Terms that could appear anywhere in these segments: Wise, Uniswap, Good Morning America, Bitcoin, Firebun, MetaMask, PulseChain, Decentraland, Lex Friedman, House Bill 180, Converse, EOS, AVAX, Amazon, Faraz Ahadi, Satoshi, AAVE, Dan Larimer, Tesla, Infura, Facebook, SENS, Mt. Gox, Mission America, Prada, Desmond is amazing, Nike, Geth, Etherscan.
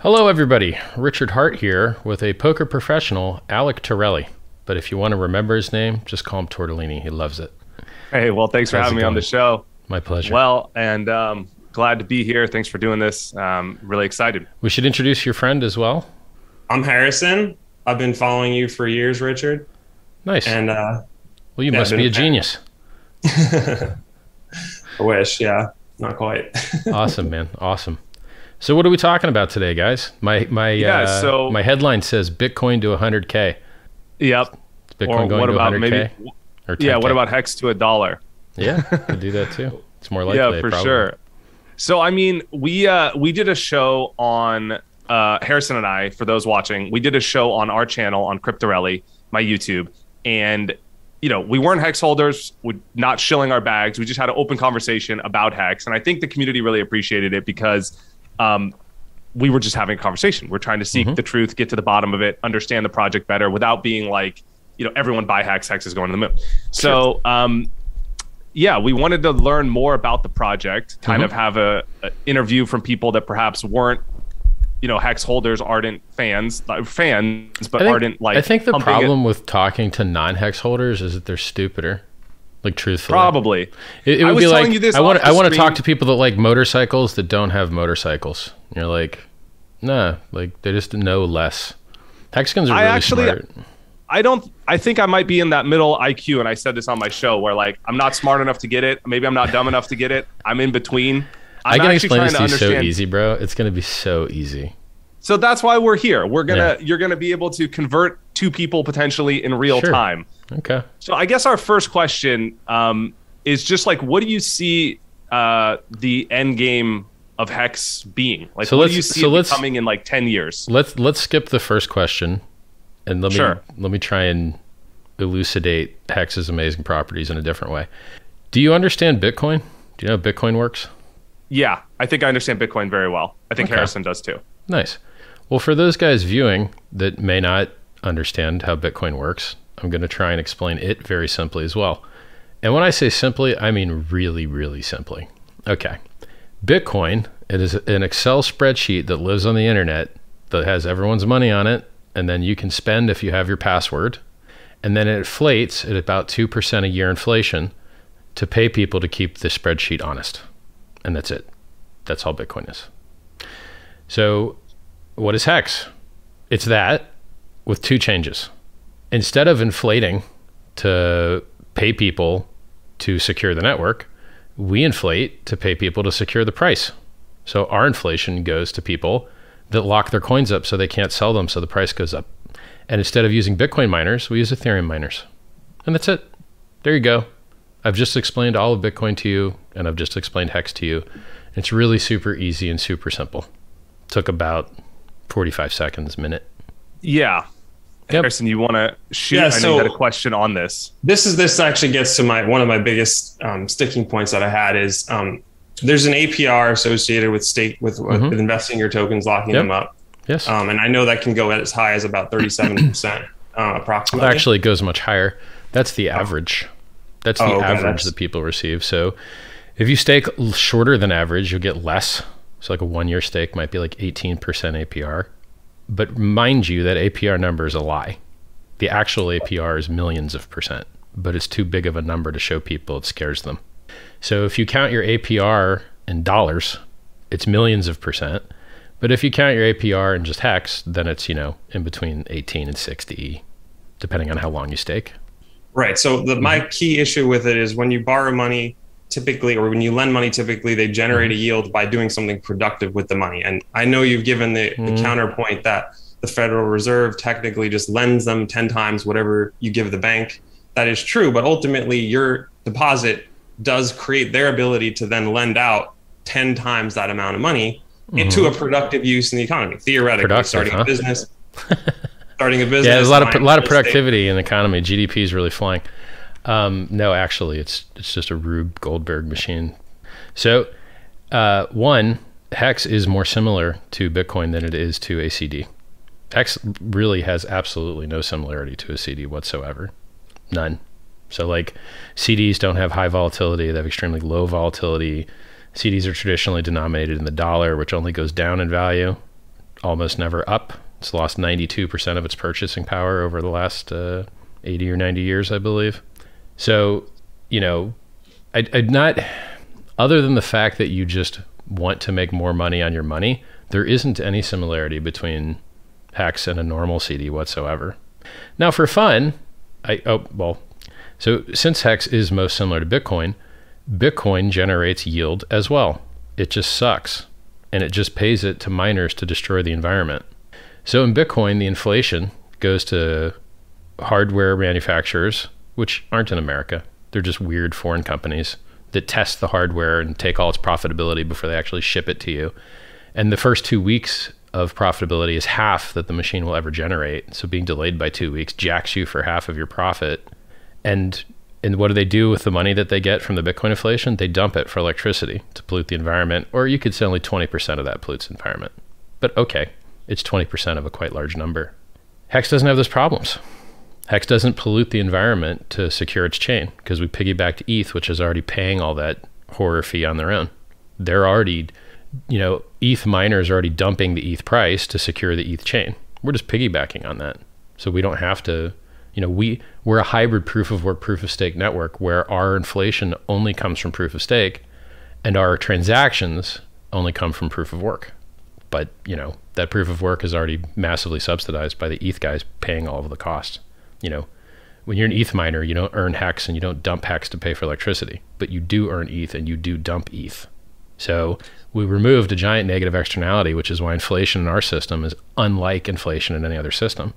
Hello everybody, Richard Hart here with a poker professional, Alec Torelli. But if you want to remember his name, just call him Tortellini, he loves it. Hey, well, thanks for having me on the show. My pleasure. Well, and glad to be here. Thanks for doing this. Really excited. We should introduce your friend as well. I'm Harrison. I've been following you for years, Richard. Nice. And well, you must be a genius. I wish, yeah. Not quite. Awesome, man. Awesome. So what are we talking about today, guys? My headline says Bitcoin to 100K. Yep. Is Bitcoin going to 100K? Maybe, or 10K? Yeah, what about Hex to $1? Yeah, we'll do that too. It's more likely. Yeah, for sure. So, I mean, we did a show on, Harrison and I, for those watching, we did a show on our channel on Cryptorelli, my YouTube. And, you know, we weren't Hex holders. We're not shilling our bags. We just had an open conversation about Hex. And I think the community really appreciated it because... we were just having a conversation. We're trying to seek the truth, get to the bottom of it, understand the project better without being like, you know, everyone buy Hex, Hex is going to the moon. So, yeah, we wanted to learn more about the project, kind of have a interview from people that perhaps weren't, you know, Hex holders, ardent fans, I think the problem with talking to non-Hex holders is that they're stupider. Like, truthfully. Probably. It would be like, I want to talk to people that like motorcycles that don't have motorcycles. And you're like, nah, like, they just know less. Hexagons are really smart. I think I might be in that middle IQ, and I said this on my show, where, like, I'm not smart enough to get it. Maybe I'm not dumb enough to get it. I'm in between. I can explain this to you so easy, bro. It's going to be so easy. So that's why we're here. You're going to be able to convert two people potentially in real time. Okay. So I guess our first question is just like, what do you see the end game of Hex being? Like, so what do you see coming in like 10 years? Let's skip the first question, and let me try and elucidate Hex's amazing properties in a different way. Do you understand Bitcoin? Do you know how Bitcoin works? Yeah, I think I understand Bitcoin very well. I think Harrison does too. Nice. Well, for those guys viewing that may not understand how Bitcoin works, I'm going to try and explain it very simply as well. And when I say simply, I mean really, really simply. Okay. Bitcoin, it is an Excel spreadsheet that lives on the internet that has everyone's money on it, and then you can spend if you have your password, and then it inflates at about 2% a year inflation to pay people to keep the spreadsheet honest. And that's it. That's all Bitcoin is. So what is Hex? It's that with two changes. Instead of inflating to pay people to secure the network, we inflate to pay people to secure the price. So our inflation goes to people that lock their coins up so they can't sell them, so the price goes up. And instead of using Bitcoin miners, we use Ethereum miners. And that's it. There you go. I've just explained all of Bitcoin to you, and I've just explained Hex to you. It's really super easy and super simple. Took about 45 seconds, minute. Yeah. Yep. Harrison, you want to shoot? Yeah, so I had a question on this. This actually gets to one of my biggest sticking points that I had is there's an APR associated with with investing your tokens, locking them up. Yes. And I know that can go as high as about 37% approximately. Well, actually, it goes much higher. That's the average. That's the average that people receive. So if you stake shorter than average, you'll get less. So like a one-year stake might be like 18% APR. But mind you, that APR number is a lie. The actual APR is millions of percent, but it's too big of a number to show people. It scares them. So if you count your APR in dollars, it's millions of percent. But if you count your APR in just Hex, then it's, you know, in between 18 and 60, depending on how long you stake. Right. So my key issue with it is when you borrow money, typically, or when you lend money, typically they generate a yield by doing something productive with the money. And I know you've given the counterpoint that the Federal Reserve technically just lends them 10 times whatever you give the bank. That is true, but ultimately your deposit does create their ability to then lend out 10 times that amount of money into a productive use in the economy. Theoretically, starting a business. Yeah, there's a lot of productivity in the economy. GDP is really flying. No, actually, it's just a Rube Goldberg machine. So, one, Hex is more similar to Bitcoin than it is to a CD. Hex really has absolutely no similarity to a CD whatsoever. None. So, like, CDs don't have high volatility. They have extremely low volatility. CDs are traditionally denominated in the dollar, which only goes down in value. almost never up. It's lost 92% of its purchasing power over the last 80 or 90 years, I believe. So, you know, I'd not, other than the fact that you just want to make more money on your money, there isn't any similarity between Hex and a normal CD whatsoever. Now for fun, so since Hex is most similar to Bitcoin, Bitcoin generates yield as well. It just sucks, and it just pays it to miners to destroy the environment. So in Bitcoin, the inflation goes to hardware manufacturers, which aren't in America. They're just weird foreign companies that test the hardware and take all its profitability before they actually ship it to you. And the first 2 weeks of profitability is half that the machine will ever generate. So being delayed by 2 weeks jacks you for half of your profit. And what do they do with the money that they get from the Bitcoin inflation? They dump it for electricity to pollute the environment, or you could say only 20% of that pollutes the environment. But okay, it's 20% of a quite large number. Hex doesn't have those problems. Hex doesn't pollute the environment to secure its chain because we piggybacked ETH, which is already paying all that horror fee on their own. They're already, you know, ETH miners are already dumping the ETH price to secure the ETH chain. We're just piggybacking on that. So we don't have to, you know, we're a hybrid proof of work, proof of stake network where our inflation only comes from proof of stake and our transactions only come from proof of work. But, you know, that proof of work is already massively subsidized by the ETH guys paying all of the costs. You know, when you're an ETH miner, you don't earn Hex and you don't dump Hex to pay for electricity, but you do earn ETH and you do dump ETH. So we removed a giant negative externality, which is why inflation in our system is unlike inflation in any other system.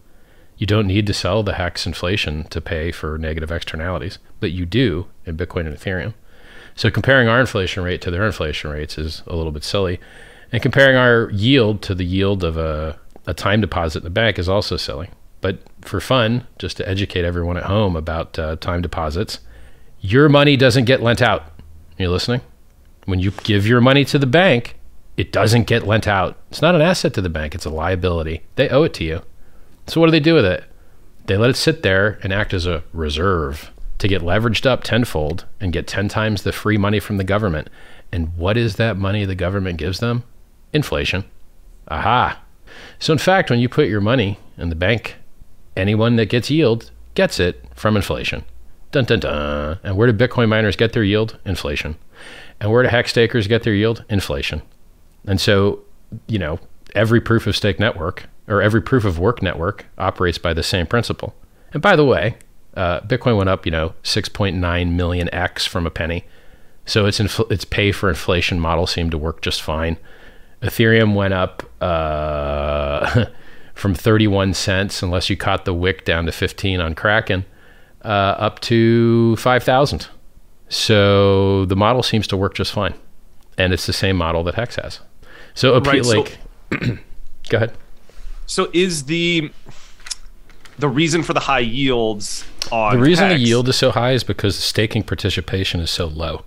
You don't need to sell the Hex inflation to pay for negative externalities, but you do in Bitcoin and Ethereum. So comparing our inflation rate to their inflation rates is a little bit silly. And comparing our yield to the yield of a time deposit in the bank is also silly. But for fun, just to educate everyone at home about time deposits, your money doesn't get lent out. Are you listening? When you give your money to the bank, it doesn't get lent out. It's not an asset to the bank. It's a liability. They owe it to you. So what do they do with it? They let it sit there and act as a reserve to get leveraged up tenfold and get 10 times the free money from the government. And what is that money the government gives them? Inflation. Aha. So in fact, when you put your money in the bank, anyone that gets yield gets it from inflation. Dun, dun, dun. And where do Bitcoin miners get their yield? Inflation. And where do Hex stakers get their yield? Inflation. And so, you know, every proof of stake network or every proof of work network operates by the same principle. And by the way, Bitcoin went up, you know, 6.9 million X from a penny. So its pay for inflation model seemed to work just fine. Ethereum went up from 31 cents, unless you caught the wick down to 15 on Kraken, up to 5,000. So the model seems to work just fine. And it's the same model that Hex has. So, right, so go ahead. So is the reason for the high yields on the reason Hex, the yield is so high is because the staking participation is so low.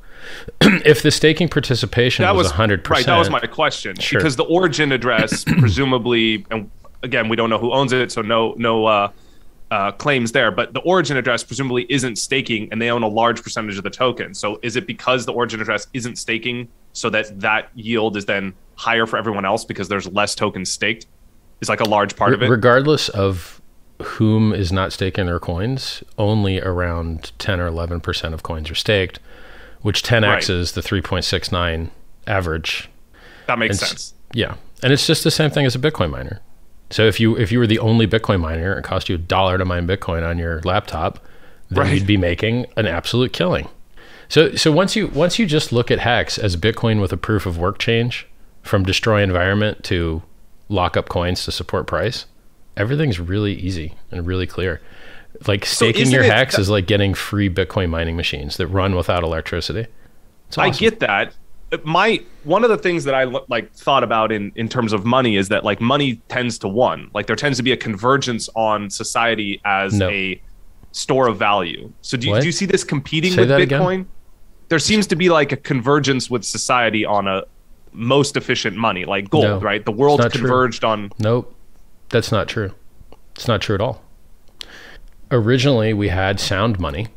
If the staking participation was 100%. Right, that was my question. Sure. Because the origin address presumably, and again, we don't know who owns it, so no claims there, but the origin address presumably isn't staking and they own a large percentage of the token. So is it because the origin address isn't staking so that yield is then higher for everyone else because there's less tokens staked? Is like a large part of it? Regardless of whom is not staking their coins, only around 10 or 11% of coins are staked, which 10x is the 3.69 average. That makes sense. Yeah. And it's just the same thing as a Bitcoin miner. So if you were the only Bitcoin miner and it cost you $1 to mine Bitcoin on your laptop, then you'd be making an absolute killing. So once you just look at Hex as Bitcoin with a proof of work change from destroy environment to lock up coins to support price, everything's really easy and really clear. Like staking your Hex is like getting free Bitcoin mining machines that run without electricity. It's awesome. I get that. One of the things that I thought about in terms of money is that like money tends to one, like there tends to be a convergence on society as a store of value. So do you see this competing with Bitcoin? Again? There seems to be like a convergence with society on a most efficient money, like gold, right? The world converged on. Nope, that's not true. It's not true at all. Originally we had sound money.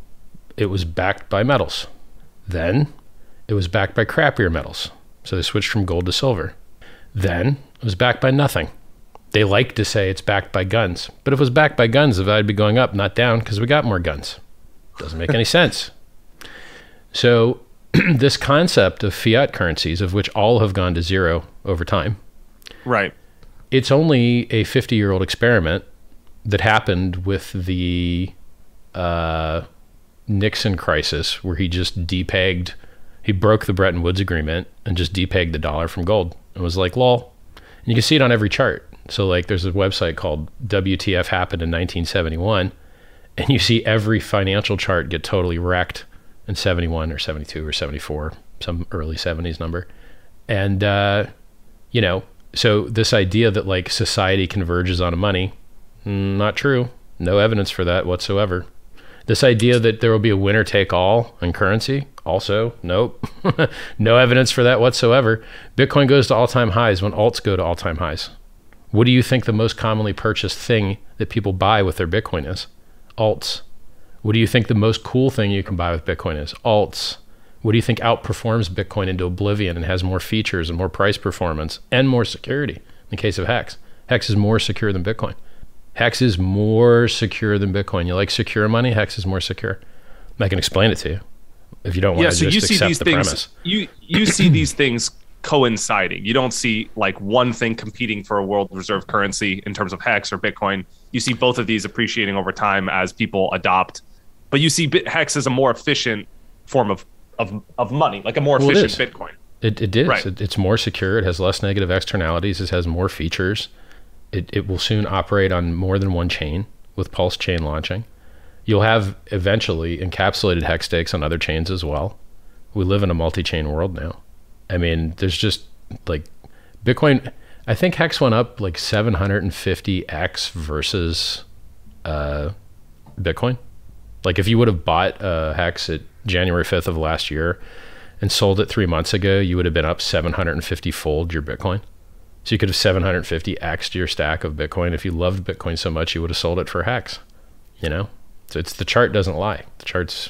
It was backed by metals. Then it was backed by crappier metals. So they switched from gold to silver. Then it was backed by nothing. They like to say it's backed by guns. But if it was backed by guns, the value would be going up, not down, because we got more guns. Doesn't make any sense. So this concept of fiat currencies, of which all have gone to zero over time. Right. It's only a 50-year-old experiment that happened with the Nixon crisis, where he just depegged, he broke the Bretton Woods Agreement and just depegged the dollar from gold. It was like, lol. And you can see it on every chart. So like there's a website called WTF Happened in 1971, and you see every financial chart get totally wrecked in 71 or 72 or 74, some early 70s number. And, you know, so this idea that like society converges on money, not true. No evidence for that whatsoever. This idea that there will be a winner take all in currency, also, nope. No evidence for that whatsoever. Bitcoin goes to all-time highs when alts go to all-time highs. What do you think the most commonly purchased thing that people buy with their Bitcoin is? Alts. What do you think the most cool thing you can buy with Bitcoin is? Alts. What do you think outperforms Bitcoin into oblivion and has more features and more price performance and more security in the case of Hex? Hex is more secure than Bitcoin. Hex is more secure than Bitcoin. You like secure money? Hex is more secure. I can explain it to you if you don't want to just accept the premise. You see these things coinciding. You don't see like one thing competing for a world reserve currency in terms of Hex or Bitcoin. You see both of these appreciating over time as people adopt, but you see Hex as a more efficient form of money, like a more efficient Bitcoin. It is. Right. It's more secure. It has less negative externalities. It has more features. It will soon operate on more than one chain with PulseChain launching. You'll have eventually encapsulated Hex stakes on other chains as well. We live in a multi-chain world now. I mean, there's just like Bitcoin, I think Hex went up like 750x versus Bitcoin. Like if you would have bought Hex at January 5th of last year and sold it 3 months ago, you would have been up 750-fold your Bitcoin. So you could have 750x'd your stack of Bitcoin. If you loved Bitcoin so much, you would have sold it for Hex, you know? So it's, the chart doesn't lie. The chart's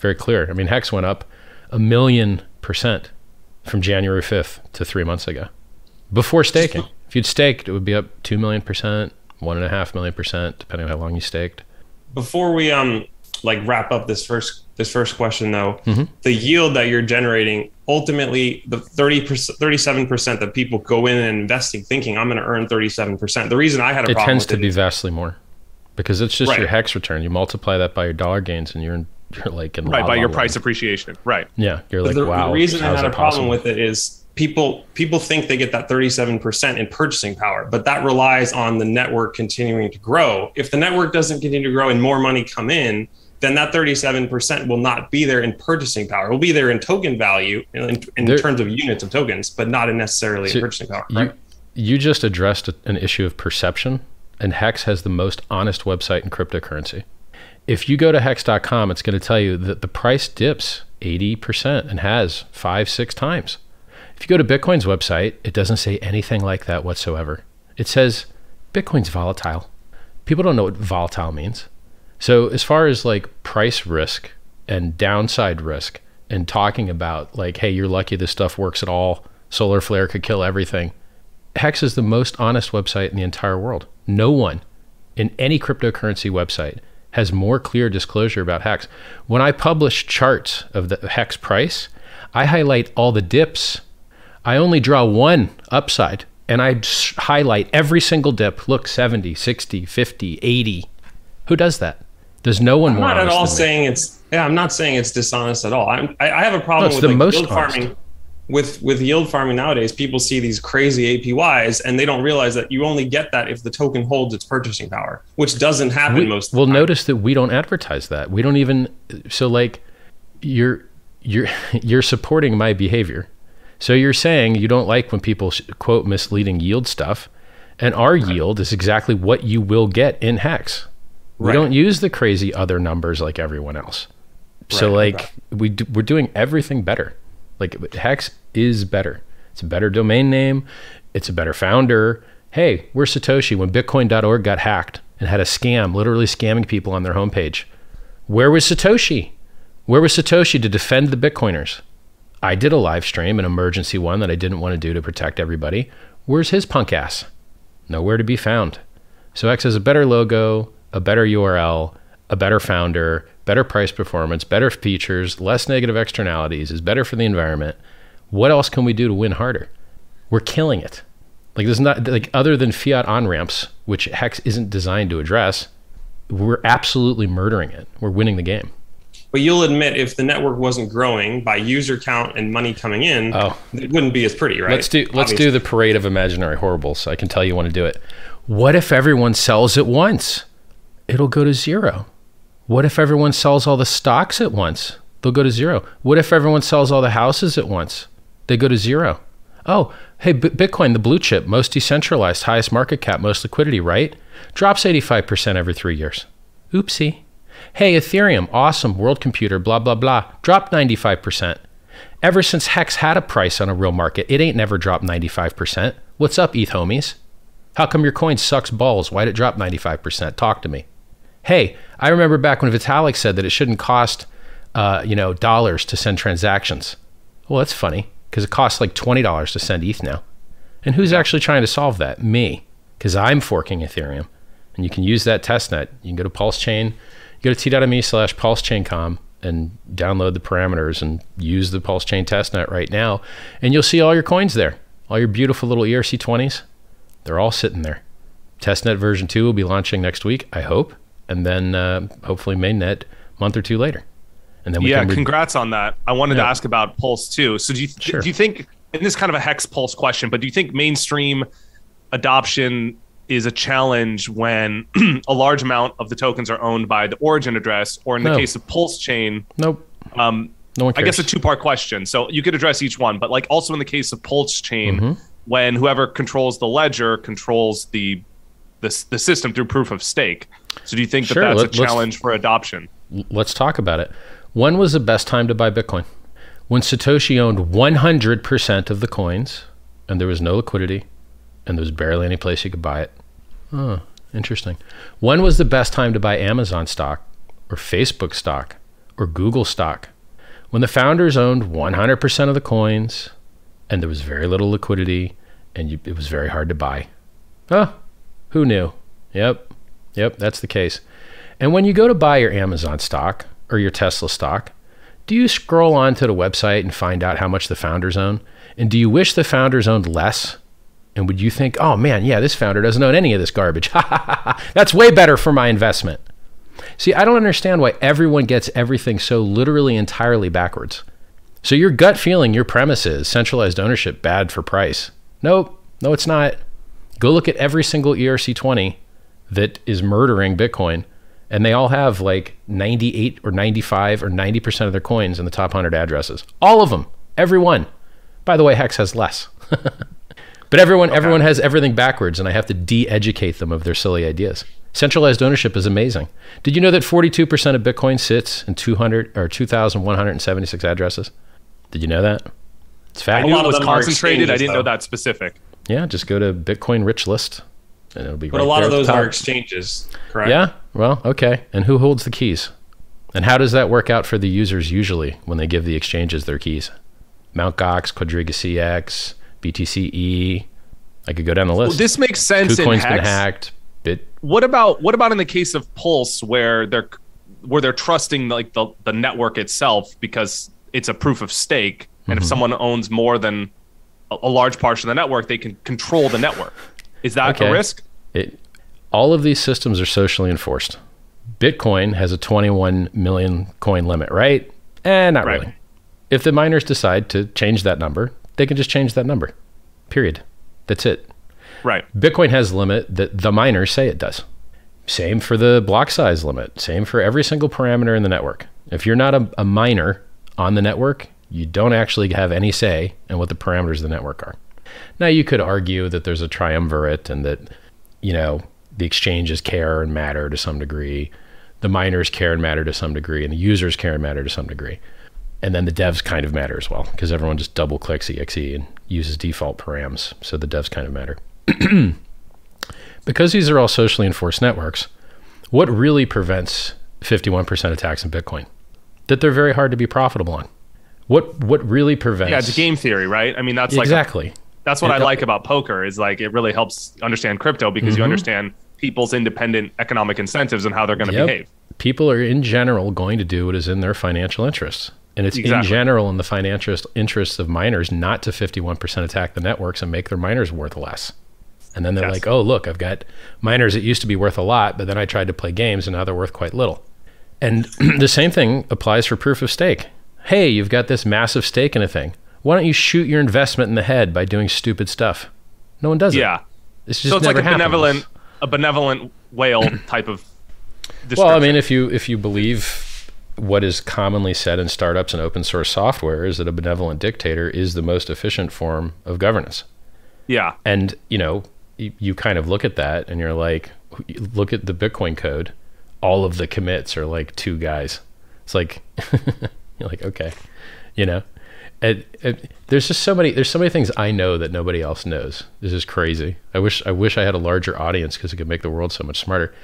very clear. I mean, Hex went up 1,000,000% from January 5th to 3 months ago before staking. If you'd staked, it would be up 2,000,000%, 1.5 million%, depending on how long you staked. Before we like wrap up this first question though, the yield that you're generating, ultimately the 37% that people go in and investing thinking I'm going to earn 37%. The reason I had a problem tends to be vastly more because it's just your Hex return. You multiply that by your dollar gains and you're like in right by your price appreciation. Right. Yeah. You're like, wow. The reason I had a problem with it is people think they get that 37% in purchasing power, but that relies on the network continuing to grow. If the network doesn't continue to grow and more money come in, then that 37% will not be there in purchasing power. It will be there in token value in terms of units of tokens, but not necessarily in purchasing power. Right? You just addressed an issue of perception, and Hex has the most honest website in cryptocurrency. If you go to hex.com, it's going to tell you that the price dips 80% and has 5-6 times. If you go to Bitcoin's website, it doesn't say anything like that whatsoever. It says Bitcoin's volatile. People don't know what volatile means. So as far as like price risk and downside risk and talking about like, hey, you're lucky this stuff works at all, solar flare could kill everything. Hex is the most honest website in the entire world. No one in any cryptocurrency website has more clear disclosure about Hex. When I publish charts of the Hex price, I highlight all the dips. I only draw one upside and I highlight every single dip. Look, 70, 60, 50, 80. Who does that? There's no one more honest. I'm not at all saying it's, I'm not saying it's dishonest at all. I have a problem with like yield farming. With yield farming nowadays, people see these crazy APYs and they don't realize that you only get that if the token holds its purchasing power, which doesn't happen most of the time. Well, notice that we don't advertise that. We don't even, so like you're supporting my behavior. So you're saying you don't like when people quote misleading yield stuff, and our yield is exactly what you will get in Hex. We don't use the crazy other numbers like everyone else. So we're doing everything better. Like Hex is better. It's a better domain name. It's a better founder. Hey, we're Satoshi. When Bitcoin.org got hacked and had a scam, literally scamming people on their homepage, where was Satoshi? Where was Satoshi to defend the Bitcoiners? I did a live stream, an emergency one that I didn't want to do to protect everybody. Where's his punk ass? nowhere to be found. So X has a better logo, a better URL, a better founder, better price performance, better features, less negative externalities, is better for the environment. What else can we do to win harder? We're killing it. Like there's not, like other than fiat on-ramps, which Hex isn't designed to address, we're absolutely murdering it. We're winning the game. But you'll admit if the network wasn't growing by user count and money coming in, it wouldn't be as pretty, right? Let's do the parade of imaginary horribles. So I can tell you want to do it. What if everyone sells at once? It'll go to zero. What if everyone sells all the stocks at once? They'll go to zero. What if everyone sells all the houses at once? They go to zero. Oh, hey, Bitcoin, the blue chip, most decentralized, highest market cap, most liquidity, right? Drops 85% every 3 years. Oopsie. Hey, Ethereum, awesome, world computer, blah, blah, blah, dropped 95%. Ever since Hex had a price on a real market, it ain't never dropped 95%. What's up, ETH homies? How come your coin sucks balls? Why'd it drop 95%? Talk to me. Hey, I remember back when Vitalik said that it shouldn't cost, dollars to send transactions. Well, that's funny, because it costs like $20 to send ETH now. And who's actually trying to solve that? Me, because I'm forking Ethereum. And you can use that testnet. You can go to PulseChain, go to t.me/pulsechaincom and download the parameters and use the PulseChain testnet right now. And you'll see all your coins there, all your beautiful little ERC20s. They're all sitting there. Testnet version 2 will be launching next week, I hope. And then hopefully mainnet a month or two later. And then we can congrats on that. I wanted to ask about Pulse too. So do you think, and this is kind of a Hex Pulse question, but do you think mainstream adoption is a challenge when a large amount of the tokens are owned by the origin address, or in the case of PulseChain? Nope. No one cares. I guess a two-part question. So you could address each one, but like also in the case of PulseChain, when whoever controls the ledger controls the system through proof of stake. So do you think that's a challenge for adoption? Let's talk about it. When was the best time to buy Bitcoin? When Satoshi owned 100% of the coins and there was no liquidity and there was barely any place you could buy it. Oh, interesting. When was the best time to buy Amazon stock or Facebook stock or Google stock? When the founders owned 100% of the coins and there was very little liquidity and it was very hard to buy. Oh, who knew? Yep, that's the case. And when you go to buy your Amazon stock or your Tesla stock, do you scroll onto the website and find out how much the founders own? And do you wish the founders owned less? And would you think, oh man, yeah, this founder doesn't own any of this garbage. That's way better for my investment. See, I don't understand why everyone gets everything so literally entirely backwards. So your gut feeling, your premise is centralized ownership bad for price. Nope, no, it's not. Go look at every single ERC20 that is murdering Bitcoin, and they all have like 98 or 95 or 90% of their coins in the top 100 addresses. All of them, every one. By the way, Hex has less. But everyone has everything backwards, and I have to de-educate them of their silly ideas. Centralized ownership is amazing. Did you know that 42% of Bitcoin sits in 2,176 addresses? Did you know that? It's fact. I knew it was concentrated. I didn't know that specific. Yeah, just go to Bitcoin rich list, and it'll be right there. But a lot of those are exchanges, correct? Yeah, well, okay. And who holds the keys? And how does that work out for the users usually when they give the exchanges their keys? Mt. Gox, Quadriga CX, BTCE. I could go down the list. Well, this makes sense. KuCoin's been hacked. What about in the case of Pulse, where they're trusting like the network itself because it's a proof of stake, and if someone owns more than a large portion of the network, they can control the network. Is that a risk? All of these systems are socially enforced. Bitcoin has a 21 million coin limit, right? Not really. If the miners decide to change that number, they can just change that number, period. That's it. Right. Bitcoin has a limit that the miners say it does. Same for the block size limit. Same for every single parameter in the network. If you're not a miner on the network, you don't actually have any say in what the parameters of the network are. Now, you could argue that there's a triumvirate and that, the exchanges care and matter to some degree, the miners care and matter to some degree, and the users care and matter to some degree. And then the devs kind of matter as well, because everyone just double clicks exe and uses default params. So the devs kind of matter. Because these are all socially enforced networks, what really prevents 51% attacks in Bitcoin? That they're very hard to be profitable on. What really prevents... Yeah, it's game theory, right? I mean, that's like... Exactly. That's what I like about poker, is like it really helps understand crypto because you understand people's independent economic incentives and how they're going to behave. People are in general going to do what is in their financial interests. And it's in general in the financial interests of miners not to 51% attack the networks and make their miners worth less. And then they're like, oh, look, I've got miners that used to be worth a lot, but then I tried to play games and now they're worth quite little. And the same thing applies for proof of stake. Hey, you've got this massive stake in a thing. Why don't you shoot your investment in the head by doing stupid stuff? No one does it. It's just so it's never like a benevolent whale type of description. Well, I mean, if you believe what is commonly said in startups and open source software is that a benevolent dictator is the most efficient form of governance. Yeah. And, you know, you kind of look at that and you're like, look at the Bitcoin code. All of the commits are like two guys. It's like, you're like, okay, you know, and there's just so many things I know that nobody else knows. This is crazy. I wish I had a larger audience because it could make the world so much smarter.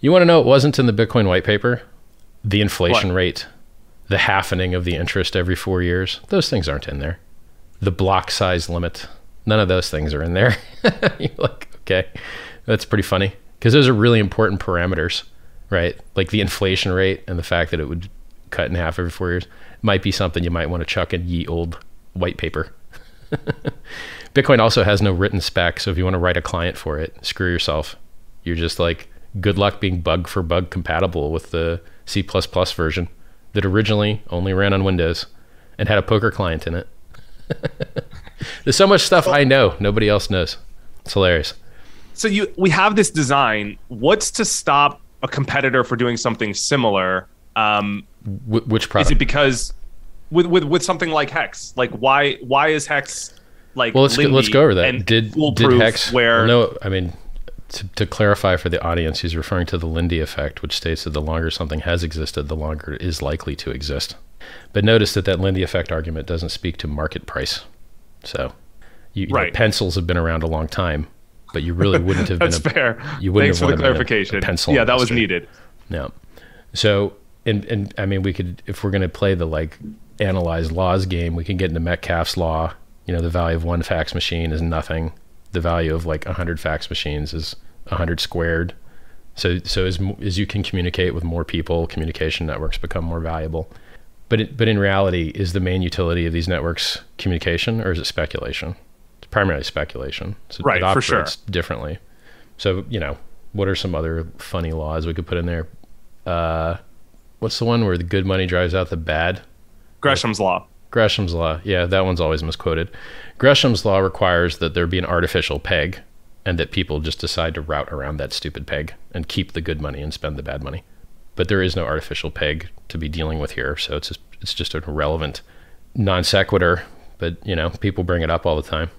You want to know what wasn't in the Bitcoin white paper? The inflation rate, the halfening of the interest every 4 years, those things aren't in there. The block size limit, none of those things are in there. You're like, okay, that's pretty funny because those are really important parameters, right? Like the inflation rate and the fact that it would cut in half every 4 years might be something you might want to chuck in ye old white paper. Bitcoin also has no written spec, so if you want to write a client for it, screw yourself. You're just like, good luck being bug for bug compatible with the C++ version that originally only ran on Windows and had a poker client in it. There's so much stuff I know nobody else knows. It's hilarious. So we have this design. What's to stop a competitor for doing something similar? Which product? Is it because with something like Hex? Like why is Hex like? Well, let's go over that. Did Hex? Where no, I mean. To clarify for the audience, he's referring to the Lindy effect, which states that the longer something has existed, the longer it is likely to exist. But notice that Lindy effect argument doesn't speak to market price. So you know, pencils have been around a long time, but you really wouldn't have That's been a, fair. You wouldn't Thanks have for the clarification. A pencil yeah, that industry. Was needed. No. So, and I mean, we could, if we're going to play the like analyze laws game, we can get into Metcalfe's law. You know, the value of one fax machine is nothing. The value of like 100 fax machines is 100 squared. So as you can communicate with more people, communication networks become more valuable. But in reality, is the main utility of these networks communication or is it speculation? It's primarily speculation. So right, it operates for sure. differently. So, you know, what are some other funny laws we could put in there? What's the one where the good money drives out the bad? Gresham's law. Gresham's law. Yeah, that one's always misquoted. Gresham's law requires that there be an artificial peg and that people just decide to route around that stupid peg and keep the good money and spend the bad money. But there is no artificial peg to be dealing with here. So it's just an irrelevant non sequitur, but you know, people bring it up all the time.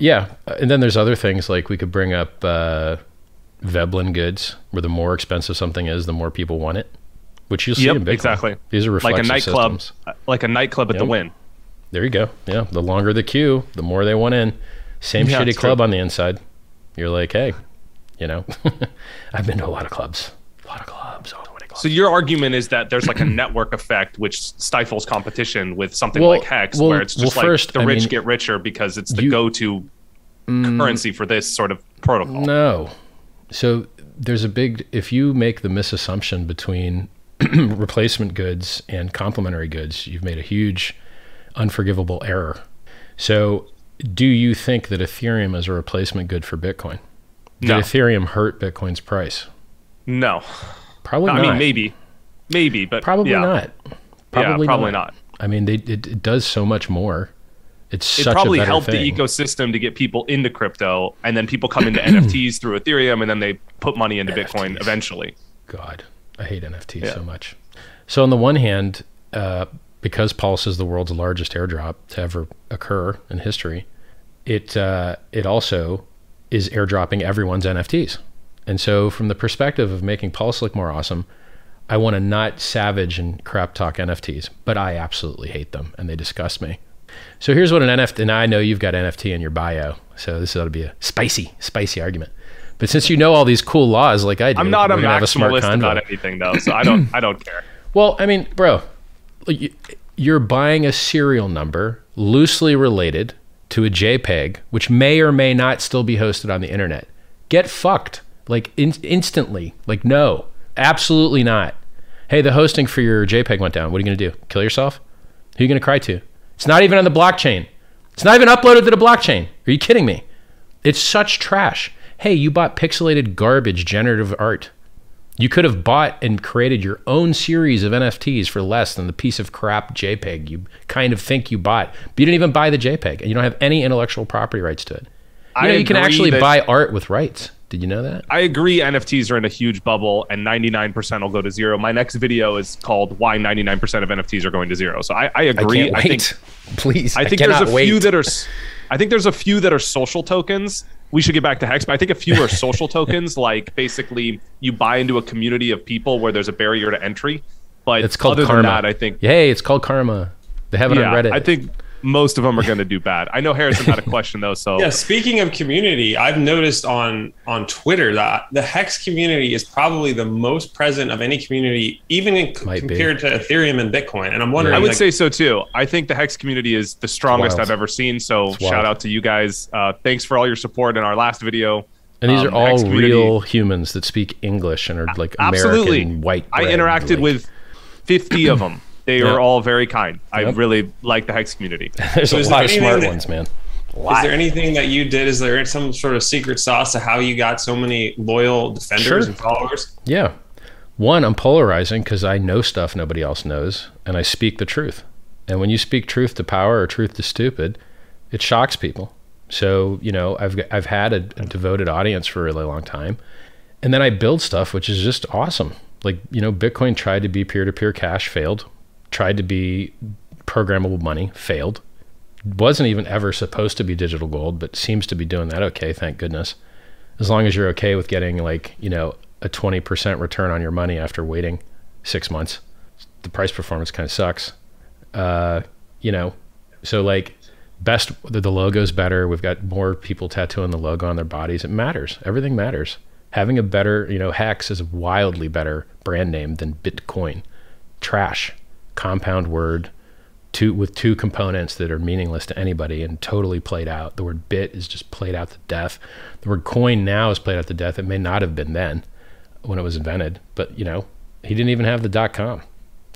Yeah. And then there's other things like we could bring up Veblen goods, where the more expensive something is, the more people want it. Which you'll see in Bitcoin. Exactly. These are reflexive systems. Like a nightclub at the Wynn. There you go. Yeah, the longer the queue, the more they want in. Same shitty club on the inside. You're like, hey, you know, I've been to a lot of clubs. All the way to clubs. So your argument is that there's like a network effect which stifles competition with something like Hex, where it's just like the rich get richer because it's the go-to currency for this sort of protocol. No. So there's if you make the misassumption between replacement goods and complementary goods, you've made a huge unforgivable error. So do you think that Ethereum is a replacement good for Bitcoin? No. Did Ethereum hurt Bitcoin's price? No. Probably not. I mean, maybe, but probably not. Probably not. I mean, it does so much more. It probably helped the ecosystem to get people into crypto, and then people come into NFTs through Ethereum, and then they put money into Bitcoin eventually. God. I hate NFTs so much. So on the one hand, because Pulse is the world's largest airdrop to ever occur in history, it also is airdropping everyone's NFTs. And so from the perspective of making Pulse look more awesome, I want to not savage and crap talk NFTs, but I absolutely hate them and they disgust me. So here's what an NFT, and I know you've got NFT in your bio, so this ought to be a spicy argument. But since you know all these cool laws like I do, I'm not a maximalist about anything though, so I don't care. Well, I mean, bro, you're buying a serial number loosely related to a JPEG, which may or may not still be hosted on the internet. Get fucked, like instantly. Like, no, absolutely not. Hey, the hosting for your JPEG went down. What are you gonna do? Kill yourself? Who are you gonna cry to? It's not even on the blockchain. It's not even uploaded to the blockchain. Are you kidding me? It's such trash. Hey, you bought pixelated garbage generative art. You could have bought and created your own series of NFTs for less than the piece of crap JPEG you kind of think you bought. But you didn't even buy the JPEG, and you don't have any intellectual property rights to it. You can actually buy art with rights. Did you know that? I agree, NFTs are in a huge bubble, and 99% will go to zero. My next video is called Why 99% of NFTs Are Going to Zero. So I agree. I think, please, I think there's a few that are, I think there's a few that are social tokens. We should get back to Hex, but I think a few are social tokens, like basically you buy into a community of people where there's a barrier to entry. But it's called karma. Than that, I think. Hey, it's called karma. They haven't on Reddit. I think most of them are going to do bad. I know Harrison had a question though. So yeah, speaking of community, I've noticed on Twitter that the Hex community is probably the most present of any community, even in compared to Ethereum and Bitcoin. And I'm wondering, I would say so too. I think the Hex community is the strongest I've ever seen. So shout out to you guys. Thanks for all your support in our last video. And these are all real humans that speak English and are like American white. I interacted with 50 of them. They are all very kind. I really like the Hex community. There's a lot of smart ones, man. Is there anything that you did? Is there some sort of secret sauce to how you got so many loyal defenders and followers? Yeah. One, I'm polarizing because I know stuff nobody else knows, and I speak the truth. And when you speak truth to power or truth to stupid, it shocks people. So, you know, I've had a devoted audience for a really long time. And then I build stuff, which is just awesome. Like, you know, Bitcoin tried to be peer-to-peer cash, failed. Tried to be programmable money, failed. Wasn't even ever supposed to be digital gold, but seems to be doing that okay, thank goodness. As long as you're okay with getting like, you know, a 20% return on your money after waiting 6 months. The price performance kind of sucks. You know, so like best, the logo's better. We've got more people tattooing the logo on their bodies. It matters, everything matters. Having a better, you know, Hex is a wildly better brand name than Bitcoin. Trash. Compound word with two components that are meaningless to anybody and totally played out. The word bit is just played out to death. The word coin now is played out to death. It may not have been then when it was invented, but you know, he didn't even have the .com.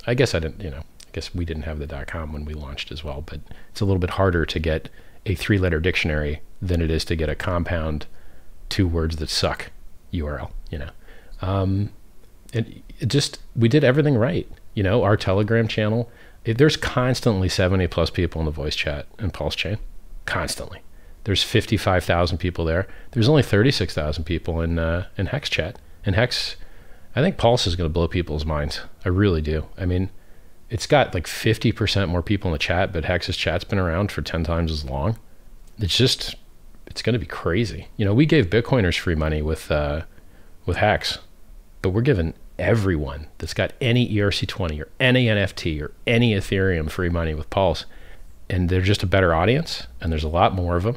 I guess I didn't, you know, I guess we didn't have the .com when we launched as well, but it's a little bit harder to get a 3-letter dictionary than it is to get a compound 2 words that suck URL, you know? And it just, we did everything right. You know, our Telegram channel, there's constantly 70+ people in the voice chat and PulseChain, constantly. There's 55,000 people there. There's only 36,000 people in Hex chat. And Hex, I think Pulse is going to blow people's minds. I really do. I mean, it's got like 50% more people in the chat, but Hex's chat's been around for 10 times as long. It's just, it's going to be crazy. You know, we gave Bitcoiners free money with Hex, but we're giving everyone that's got any ERC20 or any NFT or any Ethereum free money with Pulse, and they're just a better audience, and there's a lot more of them,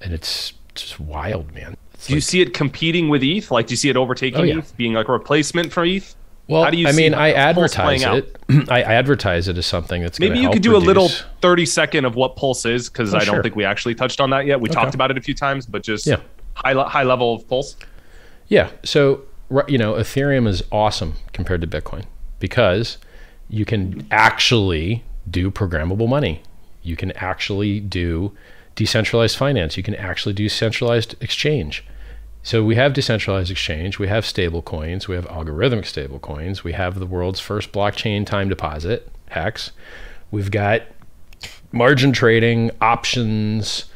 and it's just wild, man. Do you see it competing with ETH? Like, do you see it overtaking ETH, being like a replacement for Eth? Well, how do you I advertise it. I advertise it as something that's maybe you could do a little 30-second of what Pulse is, because I don't think we actually touched on that yet. We talked about it a few times, but just high level of Pulse. Yeah. So, you know, Ethereum is awesome compared to Bitcoin because you can actually do programmable money. You can actually do decentralized finance. You can actually do centralized exchange. So we have decentralized exchange. We have stable coins. We have algorithmic stable coins. We have the world's first blockchain time deposit, Hex. We've got margin trading, options,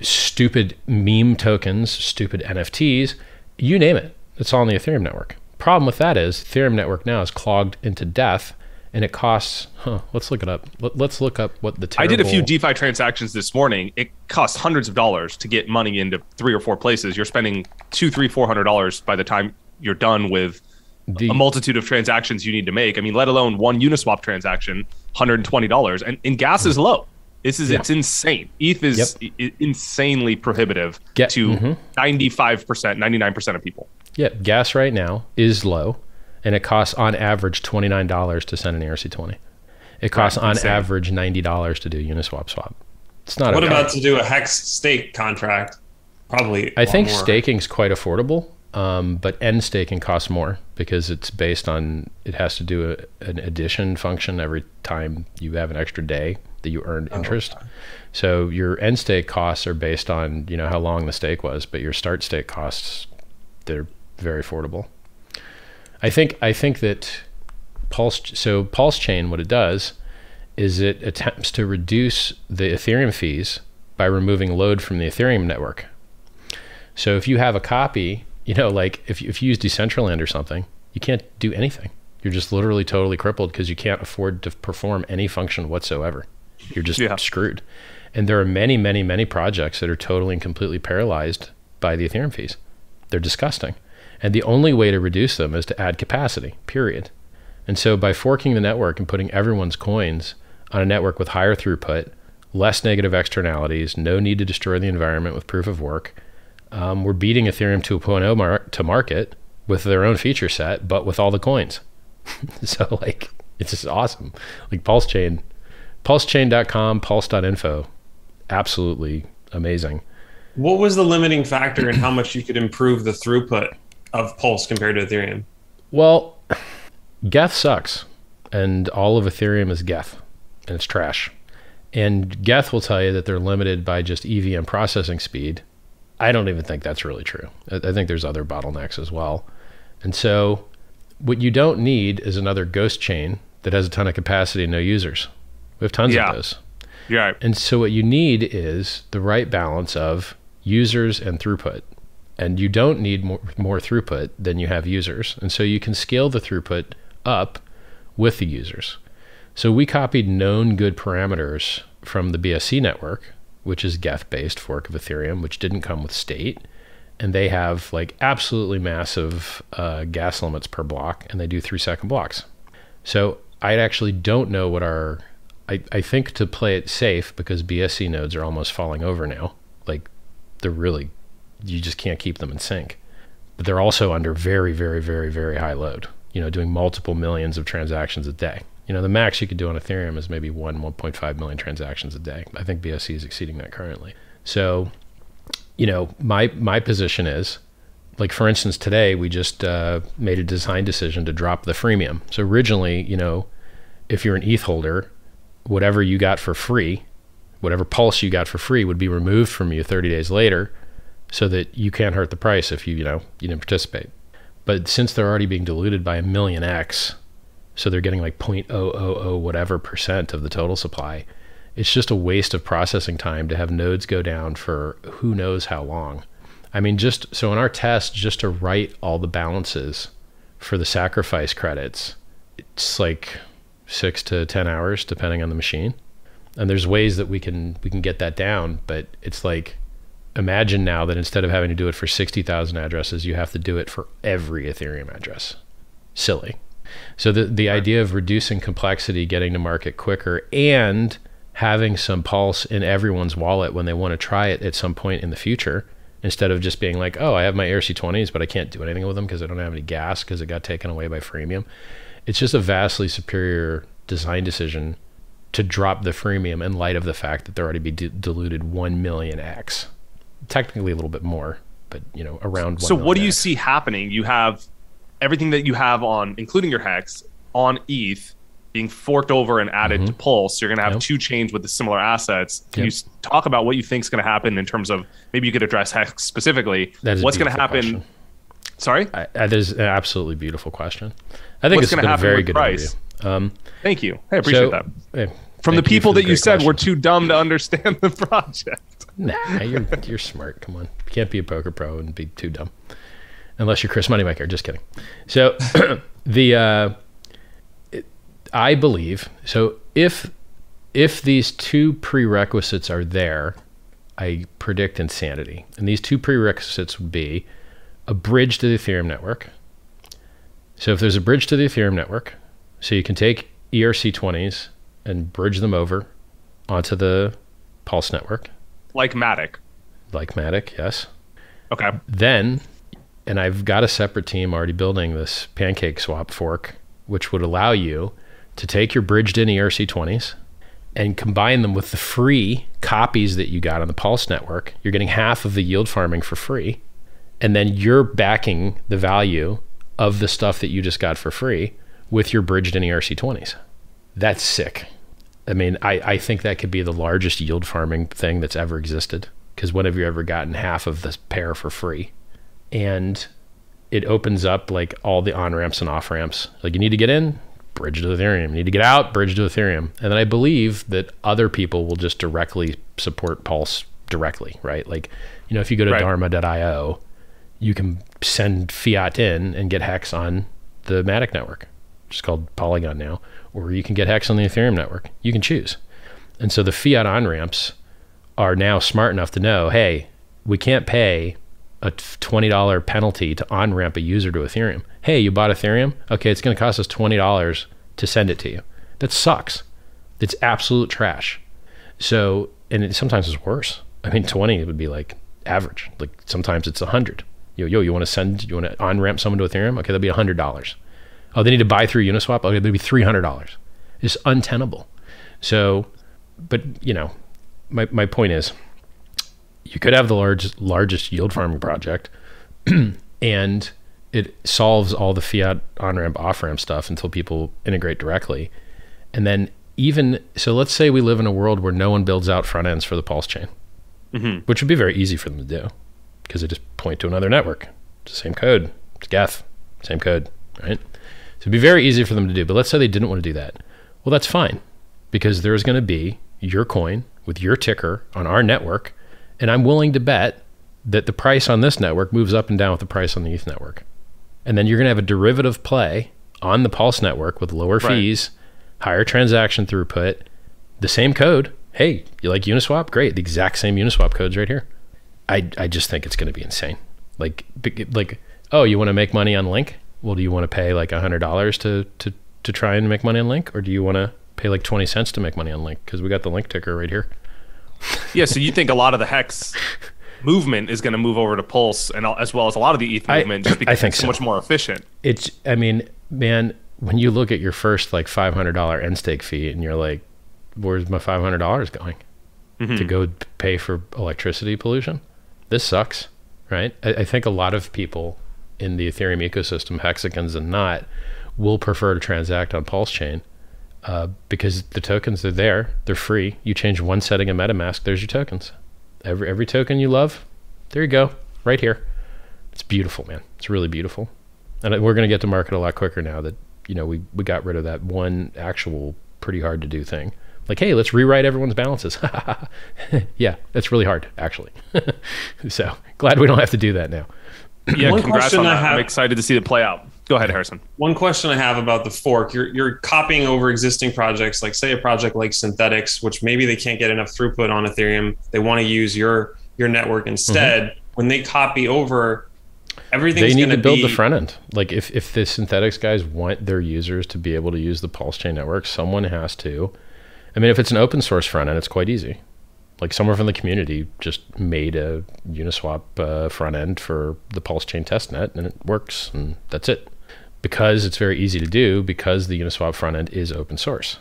stupid meme tokens, stupid NFTs, you name it. It's all in the Ethereum network. Problem with that is Ethereum network now is clogged into death, and it costs, let's look it up. Let's look up what the I did a few DeFi transactions this morning. It costs hundreds of dollars to get money into 3 or 4 places. You're spending $200, $300, $400 by the time you're done with a multitude of transactions you need to make. I mean, let alone one Uniswap transaction, $120. And gas is low. This is, it's insane. ETH is insanely prohibitive to 95%, 99% of people. Yeah, gas right now is low, and it costs on average $29 to send an ERC20. It costs on average $90 to do Uniswap swap. It's not. What about to do a Hex stake contract? Probably. I think staking's quite affordable, but end staking costs more because it's based on, it has to do an addition function every time you have an extra day that you earned interest. Okay. So your end stake costs are based on, you know, how long the stake was, but your start stake costs, they're very affordable. I think that PulseChain, what it does is it attempts to reduce the Ethereum fees by removing load from the Ethereum network. So if you have a copy, you know, like if you use Decentraland or something, you can't do anything. You're just literally totally crippled because you can't afford to perform any function whatsoever. You're just screwed. And there are many, many, many projects that are totally and completely paralyzed by the Ethereum fees. They're disgusting. And the only way to reduce them is to add capacity, period. And so by forking the network and putting everyone's coins on a network with higher throughput, less negative externalities, no need to destroy the environment with proof of work, we're beating Ethereum 2.0 to market with their own feature set, but with all the coins. So like, it's just awesome. Like PulseChain, pulsechain.com, pulse.info, absolutely amazing. What was the limiting factor in how much you could improve the throughput of Pulse compared to Ethereum? Well, Geth sucks, and all of Ethereum is Geth, and it's trash. And Geth will tell you that they're limited by just EVM processing speed. I don't even think that's really true. I think there's other bottlenecks as well. And so what you don't need is another ghost chain that has a ton of capacity and no users. We have tons of those. Yeah. And so what you need is the right balance of users and throughput. And you don't need more throughput than you have users. And so you can scale the throughput up with the users. So we copied known good parameters from the BSC network, which is Geth-based fork of Ethereum, which didn't come with state. And they have like absolutely massive gas limits per block, and they do 3-second blocks. So I actually don't know what our, I think to play it safe, because BSC nodes are almost falling over now, like they're really, you just can't keep them in sync. But they're also under very, very, very, very high load, you know, doing multiple millions of transactions a day. You know, the max you could do on Ethereum is maybe 1.5 million transactions a day. I think BSC is exceeding that currently. So, you know, my position is, like, for instance, today we just made a design decision to drop the freemium. So originally, you know, if you're an ETH holder, whatever you got for free, whatever Pulse you got for free would be removed from you 30 days later, so that you can't hurt the price if you didn't participate. But since they're already being diluted by a million X, so they're getting like 0.000 whatever % of the total supply, it's just a waste of processing time to have nodes go down for who knows how long. I mean, just so in our test, just to write all the balances for the sacrifice credits, it's like 6 to 10 hours depending on the machine. And there's ways that we can get that down, but it's like, imagine now that instead of having to do it for 60,000 addresses, you have to do it for every Ethereum address. Silly. So the idea of reducing complexity, getting to market quicker, and having some Pulse in everyone's wallet when they want to try it at some point in the future, instead of just being like, oh, I have my ERC20s, but I can't do anything with them because I don't have any gas because it got taken away by freemium. It's just a vastly superior design decision to drop the freemium in light of the fact that they're already being diluted 1 million X. Technically a little bit more, but you know, around. So what do you see happening? You have everything that you have on, including your Hex, on ETH being forked over and added to Pulse. You're going to have two chains with the similar assets. Can you talk about what you think is going to happen in terms of, maybe you could address Hex specifically. What's going to happen? Question. Sorry? That is an absolutely beautiful question. I think it's been a very good interview. Thank you. I appreciate that. Hey, from the people that you said were too dumb to understand the project. Nah, you're smart. Come on, you can't be a poker pro and be too dumb, unless you're Chris Moneymaker. Just kidding. So I believe so. If these two prerequisites are there, I predict insanity. And these two prerequisites would be a bridge to the Ethereum network. So if there's a bridge to the Ethereum network, so you can take ERC20s and bridge them over onto the Pulse network. Like Matic. Like Matic, yes. Okay. Then, and I've got a separate team already building this pancake swap fork, which would allow you to take your bridged in ERC20s and combine them with the free copies that you got on the Pulse network, you're getting half of the yield farming for free. And then you're backing the value of the stuff that you just got for free with your bridged NERC20s. That's sick. I mean, I think that could be the largest yield farming thing that's ever existed. Because when have you ever gotten half of this pair for free? And it opens up like all the on-ramps and off-ramps. Like, you need to get in, bridge to Ethereum. You need to get out, bridge to Ethereum. And then I believe that other people will just directly support Pulse directly, right? Like, you know, if you go to dharma.io, you can send fiat in and get Hex on the Matic network, which is called Polygon now, or you can get Hex on the Ethereum network. You can choose. And so the fiat on-ramps are now smart enough to know, hey, we can't pay a $20 penalty to on-ramp a user to Ethereum. Hey, you bought Ethereum? Okay, it's gonna cost us $20 to send it to you. That sucks. It's absolute trash. So, and it sometimes is worse. I mean, 20, it would be like average. Like sometimes it's 100. Yo, you wanna on-ramp someone to Ethereum? Okay, that'll be $100. Oh, they need to buy through Uniswap? Okay, that'll be $300. It's untenable. So, but you know, my point is, you could have the largest yield farming project and it solves all the fiat on-ramp, off-ramp stuff until people integrate directly. And then even, so let's say we live in a world where no one builds out front ends for the Pulse chain, which would be very easy for them to do because they just point to another network. It's the same code. It's Geth, same code, right? So it'd be very easy for them to do, but let's say they didn't want to do that. Well, that's fine, because there's going to be your coin with your ticker on our network, and I'm willing to bet that the price on this network moves up and down with the price on the ETH network. And then you're going to have a derivative play on the Pulse network with lower fees, higher transaction throughput, the same code. Hey, you like Uniswap? Great. The exact same Uniswap code's right here. I just think it's going to be insane. Like, oh, you want to make money on LINK? Well, do you want to pay like $100 to try and make money on LINK? Or do you want to pay like 20 cents to make money on LINK? Because we got the LINK ticker right here. Yeah, so you think a lot of the Hex movement is going to move over to Pulse, and as well as a lot of the ETH movement, just because it's so much more efficient. It's, I mean, man, when you look at your first like $500 end stake fee, and you're like, "Where's my $500 going to go pay for electricity pollution? This sucks, right?" I think a lot of people in the Ethereum ecosystem, Hexicans and not, will prefer to transact on Pulse chain. Because the tokens are there, they're free. You change one setting of MetaMask, there's your tokens. Every token you love, there you go, right here. It's beautiful, man. It's really beautiful. And we're going to get to market a lot quicker now that, you know, we got rid of that one actual pretty hard to do thing. Like, hey, let's rewrite everyone's balances. Yeah, that's really hard, actually. So glad we don't have to do that now. Yeah, congrats on that. I'm excited to see it play out. Go ahead, Harrison. One question I have about the fork. You're copying over existing projects, like say a project like Synthetix, which maybe they can't get enough throughput on Ethereum. They want to use your network instead. When they copy over, everything's going to build the front end. Like if the Synthetix guys want their users to be able to use the Pulse chain network, someone has to. I mean, if it's an open source front end, it's quite easy. Like someone from the community just made a Uniswap front end for the Pulse chain testnet, and it works, and that's it. Because it's very easy to do, because the Uniswap front end is open source.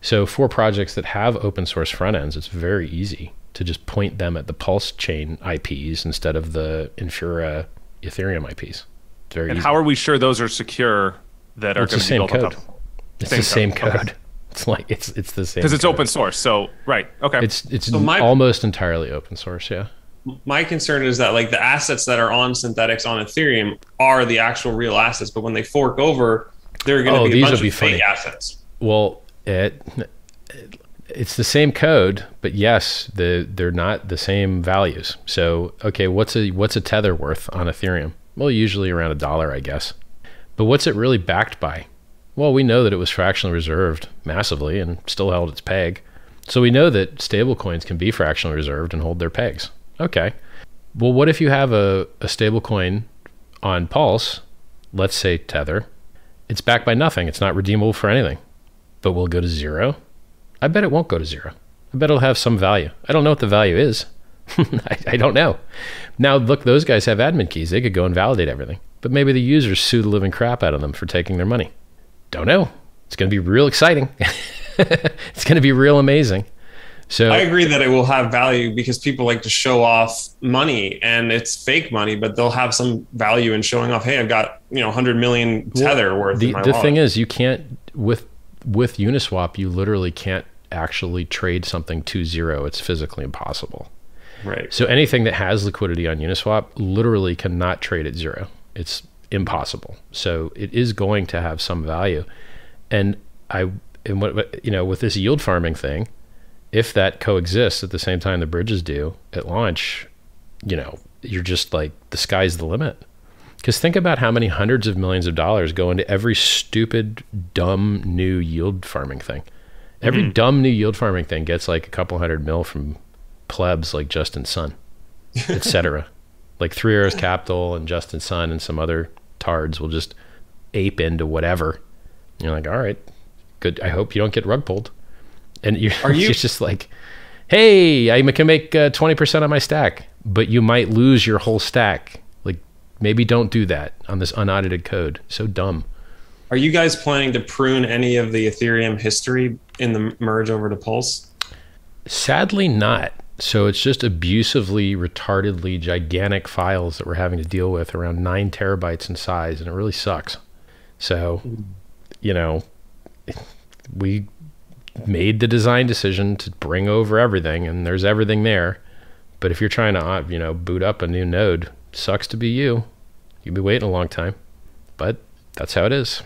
So for projects that have open source front ends, it's very easy to just point them at the Pulse chain IPs instead of the Infura Ethereum IPs. It's very easy. How are we sure those are secure that are going to be built on top? It's the same code. It's like it's the same. Because it's open source, so right, okay. It's almost entirely open source, yeah. My concern is that like the assets that are on Synthetix on Ethereum are the actual real assets, but when they fork over, they're going to be a bunch of fake assets. Well, it's the same code, but yes, they're not the same values. So, okay, what's a tether worth on Ethereum? Well, usually around $1, I guess. But what's it really backed by? Well, we know that it was fractionally reserved massively and still held its peg. So we know that stablecoins can be fractionally reserved and hold their pegs. Okay, well, what if you have a stable coin on Pulse, let's say Tether, it's backed by nothing, it's not redeemable for anything, but will go to zero? I bet it won't go to zero. I bet it'll have some value. I don't know what the value is. I don't know. Now, look, those guys have admin keys. They could go and validate everything, but maybe the users sue the living crap out of them for taking their money. Don't know. It's going to be real exciting. It's going to be real amazing. So I agree that it will have value because people like to show off money, and it's fake money, but they'll have some value in showing off, hey, I've got, you know, 100 million Tether worth in my wallet. The thing is, you can't, with Uniswap, you literally can't actually trade something to zero. It's physically impossible. Right. So anything that has liquidity on Uniswap literally cannot trade at zero. It's impossible. So it is going to have some value. And what, you know, with this yield farming thing, if that coexists at the same time the bridges do at launch, you know, you're just like, the sky's the limit. Because think about how many hundreds of millions of dollars go into every stupid, dumb, new yield farming thing. Every dumb new yield farming thing gets like a couple $100 million from plebs like Justin Sun, et cetera. Like Three Arrows Capital and Justin Sun and some other tards will just ape into whatever. And you're like, all right, good. I hope you don't get rug pulled. And you're just like, hey, I can make 20% on my stack, but you might lose your whole stack. Like, maybe don't do that on this unaudited code. So dumb. Are you guys planning to prune any of the Ethereum history in the merge over to Pulse? Sadly not. So it's just abusively, retardedly gigantic files that we're having to deal with, around 9 terabytes in size, and it really sucks. So, you know, we made the design decision to bring over everything, and there's everything there. But if you're trying to, you know, boot up a new node, sucks to be you. You'll be waiting a long time, but that's how it is.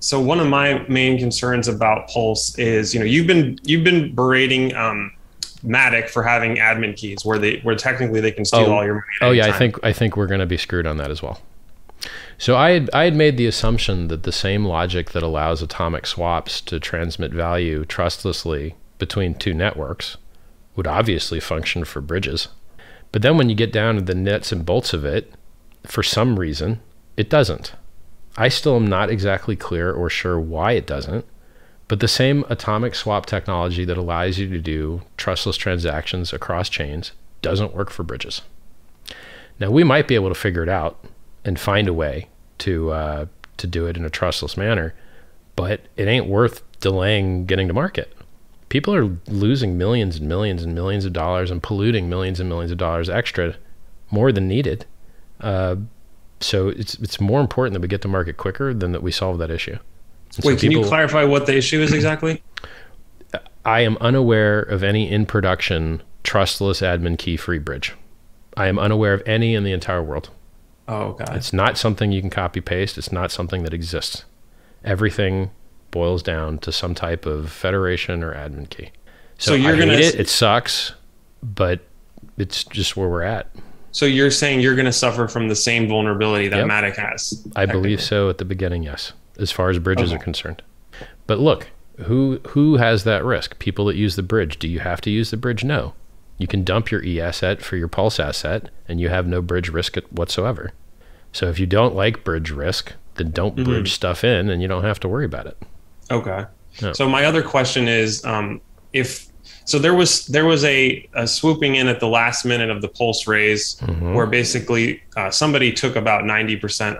So one of my main concerns about Pulse is, you know, you've been berating Matic for having admin keys where technically they can steal all your money. Oh yeah, I think we're going to be screwed on that as well. So I had made the assumption that the same logic that allows atomic swaps to transmit value trustlessly between two networks would obviously function for bridges. But then when you get down to the nuts and bolts of it, for some reason, it doesn't. I still am not exactly clear or sure why it doesn't, but the same atomic swap technology that allows you to do trustless transactions across chains doesn't work for bridges. Now, we might be able to figure it out and find a way to do it in a trustless manner, but it ain't worth delaying getting to market. People are losing millions and millions and millions of dollars and polluting millions and millions of dollars extra, more than needed. So it's more important that we get to market quicker than that we solve that issue. And wait, so can you clarify what the issue is exactly? I am unaware of any in production trustless admin key free bridge. I am unaware of any in the entire world. Oh, God. It's not something you can copy paste. It's not something that exists. Everything boils down to some type of federation or admin key. So you're going to hate it. It sucks, but it's just where we're at. So you're saying you're going to suffer from the same vulnerability that Matic has? I believe so at the beginning, yes, as far as bridges are concerned. But look, who has that risk? People that use the bridge. Do you have to use the bridge? No. You can dump your E asset for your Pulse asset, and you have no bridge risk whatsoever. So if you don't like bridge risk, then don't bridge stuff in, and you don't have to worry about it. Okay. No. So my other question is, there was a swooping in at the last minute of the Pulse raise, where basically somebody took about 90%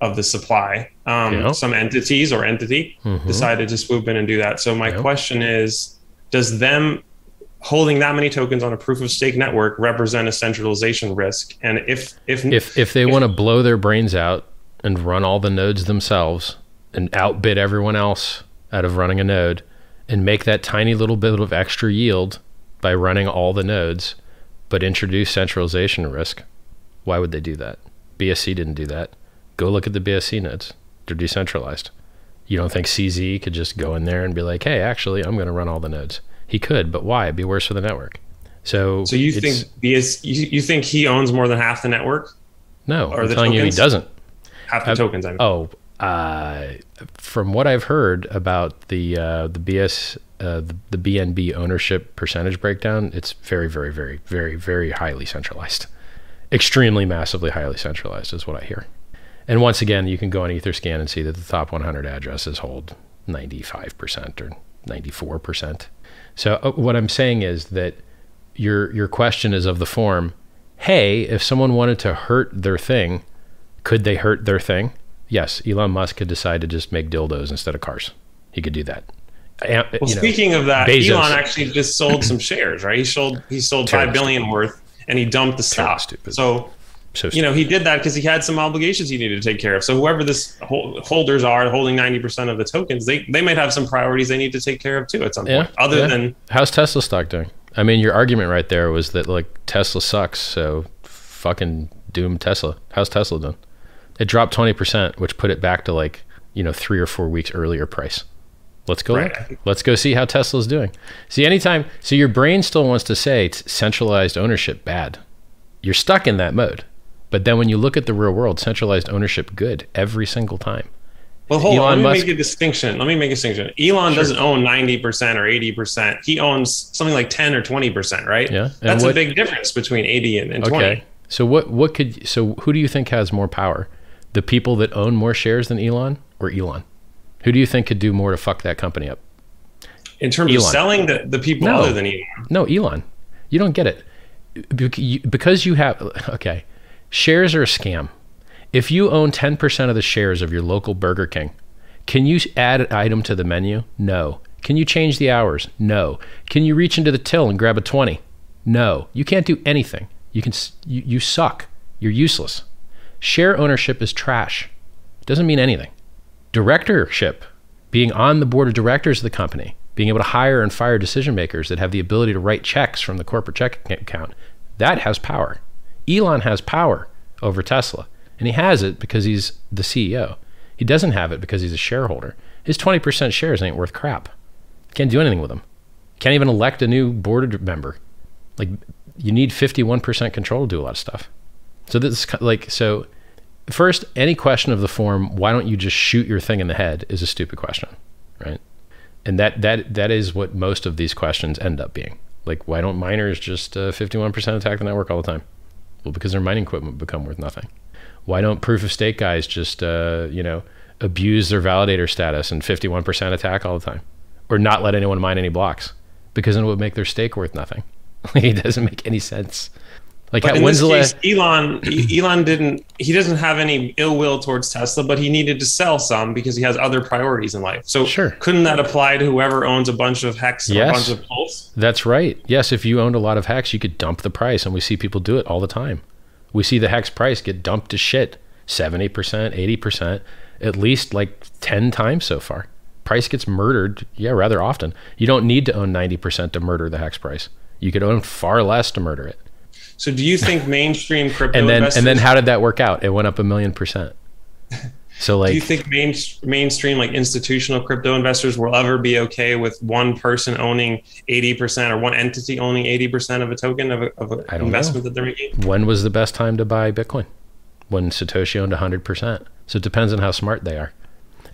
of the supply. Some entities or entity decided to swoop in and do that. So my question is, does them holding that many tokens on a proof of stake network represent a centralization risk? And if they want to blow their brains out and run all the nodes themselves and outbid everyone else out of running a node and make that tiny little bit of extra yield by running all the nodes, but introduce centralization risk, why would they do that? BSC didn't do that. Go look at the BSC nodes. They're decentralized. You don't think CZ could just go in there and be like, hey, actually, I'm going to run all the nodes? He could, but why? It'd be worse for the network. So you think you think he owns more than half the network? No, I'm telling you he doesn't. Half the tokens, I mean. From what I've heard about the BNB ownership percentage breakdown, it's very, very, very, very, very highly centralized. Extremely, massively highly centralized is what I hear. And once again, you can go on Etherscan and see that the top 100 addresses hold 95% or 94%. So what I'm saying is that your question is of the form, hey, if someone wanted to hurt their thing, could they hurt their thing? Yes, Elon Musk could decide to just make dildos instead of cars. He could do that. Well, speaking of that, Bezos. Elon actually just sold some shares, right? He sold $5 billion worth, and he dumped the stock. So you know, he did that because he had some obligations he needed to take care of. So whoever this holders are holding 90% of the tokens, they might have some priorities they need to take care of too at some point. Other than how's Tesla stock doing? I mean, your argument right there was that like Tesla sucks, so fucking doom Tesla. How's Tesla done? It dropped 20%, which put it back to like 3 or 4 weeks earlier price. Let's go. Right. Let's go see how Tesla's doing. See, anytime. So your brain still wants to say it's centralized ownership bad. You're stuck in that mode. But then when you look at the real world, centralized ownership good every single time. Well, hold on. Let me make a distinction. Elon doesn't own 90% or 80%. He owns something like 10 or 20%, right? Yeah. And that's a big difference between 80 and 20. Okay. So so who do you think has more power? The people that own more shares than Elon or Elon? Who do you think could do more to fuck that company up? In terms of selling the people other than Elon? No, Elon. You don't get it. Because you have, okay, shares are a scam. If you own 10% of the shares of your local Burger King, can you add an item to the menu? No. Can you change the hours? No. Can you reach into the till and grab a 20? No. You can't do anything. You suck. You're useless. Share ownership is trash. It doesn't mean anything. Directorship, being on the board of directors of the company, being able to hire and fire decision makers that have the ability to write checks from the corporate check account, that has power. Elon has power over Tesla, and he has it because he's the CEO. He doesn't have it because he's a shareholder. His 20% shares ain't worth crap. Can't do anything with them. Can't even elect a new board member. Like, you need 51% control to do a lot of stuff. So this is like, so first, any question of the form, why don't you just shoot your thing in the head, is a stupid question, right? And that is what most of these questions end up being. Like, why don't miners just 51% attack the network all the time? Well, because their mining equipment become worth nothing. Why don't proof of stake guys just, abuse their validator status and 51% attack all the time? Or not let anyone mine any blocks? Because then it would make their stake worth nothing. It doesn't make any sense. Like, but in this case, Elon doesn't have any ill will towards Tesla, but he needed to sell some because he has other priorities in life. So couldn't that apply to whoever owns a bunch of Hex and a bunch of Pulse? That's right. Yes, if you owned a lot of Hex, you could dump the price, and we see people do it all the time. We see the Hex price get dumped to shit, 70%, 80%, at least like 10 times so far. Price gets murdered, rather often. You don't need to own 90% to murder the Hex price. You could own far less to murder it. So do you think mainstream crypto investors... And then how did that work out? It went up 1,000,000%. So like... Do you think mainstream like institutional crypto investors will ever be okay with one person owning 80% or one entity owning 80% of a token of an investment that they're making? When was the best time to buy Bitcoin? When Satoshi owned 100%. So it depends on how smart they are.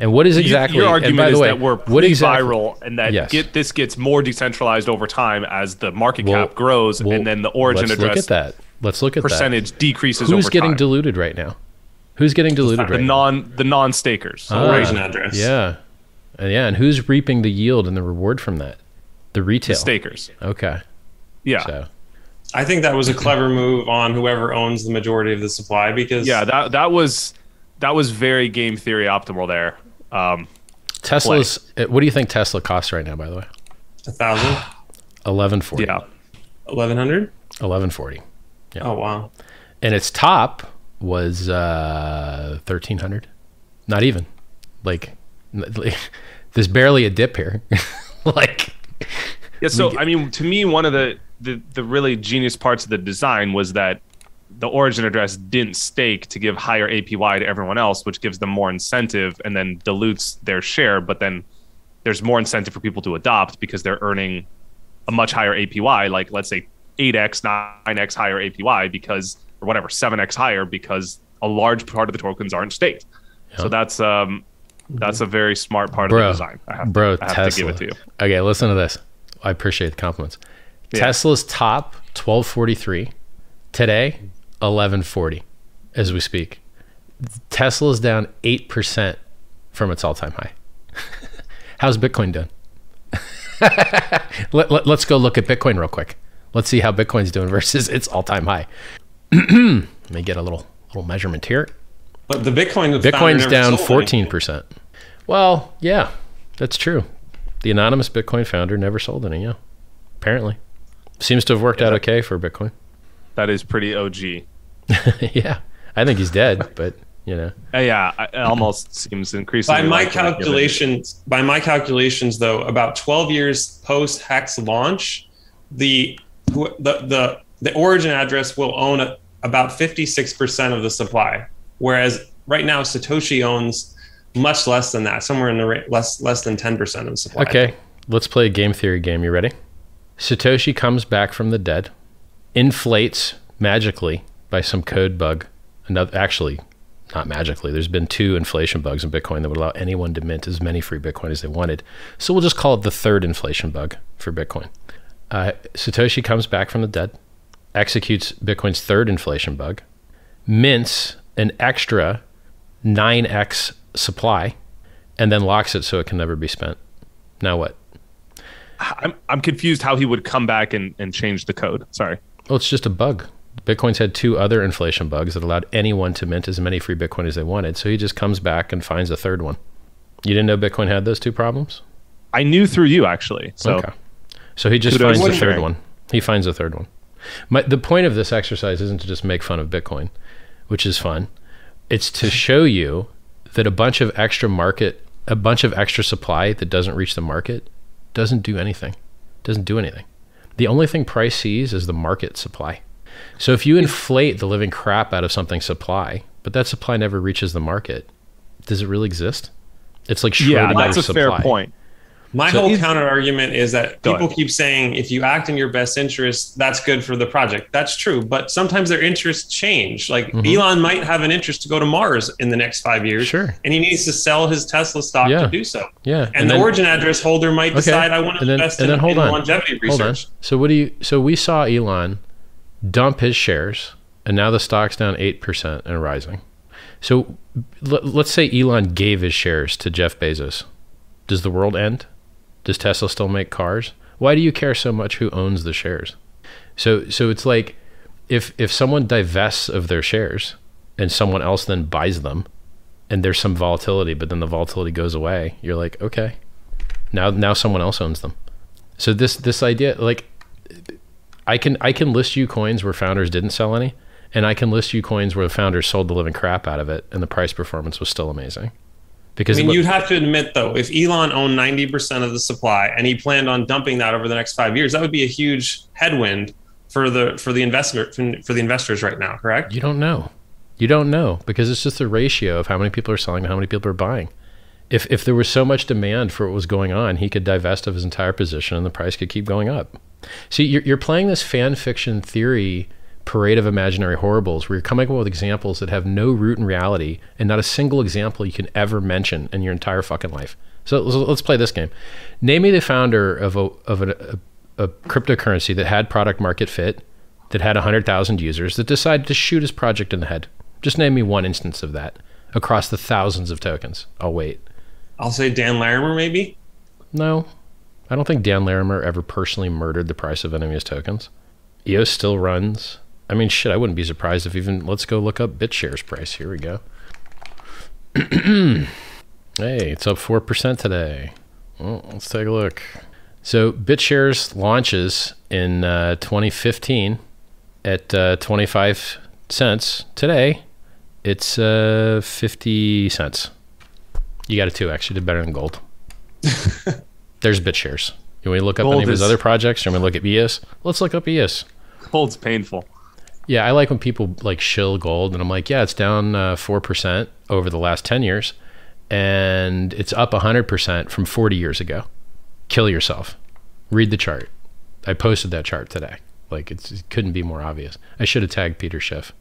And what is exactly... Your argument that we're pre-viral and that this gets more decentralized over time as the market cap grows, and then the origin address... Let's look at that. Let's look at percentage decreases over time. Who's getting diluted right now? Who's getting diluted right now? The non-stakers. Origin address. Yeah. And who's reaping the yield and the reward from that? The retail. The stakers. Okay. Yeah. So. I think that was a clever move on whoever owns the majority of the supply because... Yeah, that was very game theory optimal there. What do you think Tesla costs right now, by the way? 1,000? 1,140. Yeah. 1,100? 1,140. Yeah. Oh, wow. And its top was 1,300. Not even. Like, there's barely a dip here. Like... Yeah, so, I mean, to me, one of the really genius parts of the design was that the origin address didn't stake to give higher APY to everyone else, which gives them more incentive and then dilutes their share. But then there's more incentive for people to adopt because they're earning a much higher APY, like let's say 8x, 9x higher APY because, or whatever, 7x higher because a large part of the tokens aren't staked. Yep. So that's a very smart part of the design. I have to give it to you. Okay, listen to this. I appreciate the compliments. Yeah. Tesla's top, 1,243. Today, 1,140 as we speak. Tesla's down 8% from its all-time high. How's Bitcoin done? Let's go look at Bitcoin real quick. Let's see how Bitcoin's doing versus its all-time high. Let me get a little measurement here. But the Bitcoin's down 14%. Well, yeah, that's true. The anonymous Bitcoin founder never sold any, yeah. Apparently. Seems to have worked out okay for Bitcoin. That is pretty OG. Yeah. I think he's dead, but you know. Yeah, it almost seems increasingly. By my calculations though, about 12 years post Hex launch, the origin address will own about 56% of the supply, whereas right now Satoshi owns much less than that, somewhere in the less than 10% of the supply. Okay, let's play a game theory game. You ready? Satoshi comes back from the dead, inflates magically by some code bug. Actually, not magically. There's been 2 inflation bugs in Bitcoin that would allow anyone to mint as many free Bitcoin as they wanted. So we'll just call it the 3rd inflation bug for Bitcoin. Satoshi comes back from the dead, executes Bitcoin's 3rd inflation bug, mints an extra 9x supply, and then locks it so it can never be spent. Now what? I'm confused how he would come back and change the code. Sorry. Well, it's just a bug. Bitcoin's had 2 other inflation bugs that allowed anyone to mint as many free Bitcoin as they wanted. So he just comes back and finds a 3rd one. You didn't know Bitcoin had those 2 problems? I knew through you, actually. So, okay. So he just finds the 3rd one. He finds the 3rd one. The point of this exercise isn't to just make fun of Bitcoin, which is fun. It's to show you that a bunch of extra supply that doesn't reach the market doesn't do anything. Doesn't do anything. The only thing price sees is the market supply. So if you inflate the living crap out of something's supply, but that supply never reaches the market, does it really exist? It's like Schrodinger's supply. Yeah, that's a fair point. My whole counter argument is that people keep saying, if you act in your best interest, that's good for the project. That's true. But sometimes their interests change. Like Elon might have an interest to go to Mars in the next 5 years. Sure. And he needs to sell his Tesla stock to do so. Yeah. And the origin address holder might decide, I want to invest in longevity research. So so we saw Elon dump his shares, and now the stock's down 8% and rising. So let's say Elon gave his shares to Jeff Bezos. Does the world end? Does Tesla still make cars? Why do you care so much who owns the shares? So it's like if someone divests of their shares and someone else then buys them and there's some volatility, but then the volatility goes away, you're like, okay, now someone else owns them. So this idea, like, I can list you coins where founders didn't sell any, and I can list you coins where the founders sold the living crap out of it and the price performance was still amazing. Because I mean, you'd have to admit, though, if Elon owned 90% of the supply and he planned on dumping that over the next 5 years, that would be a huge headwind for the investors right now, correct? You don't know because it's just the ratio of how many people are selling to how many people are buying. If there was so much demand for what was going on, he could divest of his entire position and the price could keep going up. See, you're playing this fan fiction theory parade of imaginary horribles where you're coming up with examples that have no root in reality and not a single example you can ever mention in your entire fucking life. So let's play this game. Name me the founder of a cryptocurrency that had product market fit, that had 100,000 users, that decided to shoot his project in the head. Just name me one instance of that across the thousands of tokens. I'll wait. I'll say Dan Larimer, maybe? No, I don't think Dan Larimer ever personally murdered the price of any of his tokens. EOS still runs. I mean, shit, I wouldn't be surprised if even, let's go look up BitShares price. Here we go. Hey, it's up 4% today. Well, let's take a look. So BitShares launches in 2015 at 25 cents. Today, it's 50 cents. You got a 2x. You did better than gold. There's BitShares. You want me to look up any of his other projects? You want me to look at EOS? Let's look up EOS. Gold's painful. Yeah, I like when people like shill gold, and I'm like, yeah, it's down 4% over the last 10 years, and it's up 100% from 40 years ago. Kill yourself. Read the chart. I posted that chart today. Like, it couldn't be more obvious. I should have tagged Peter Schiff.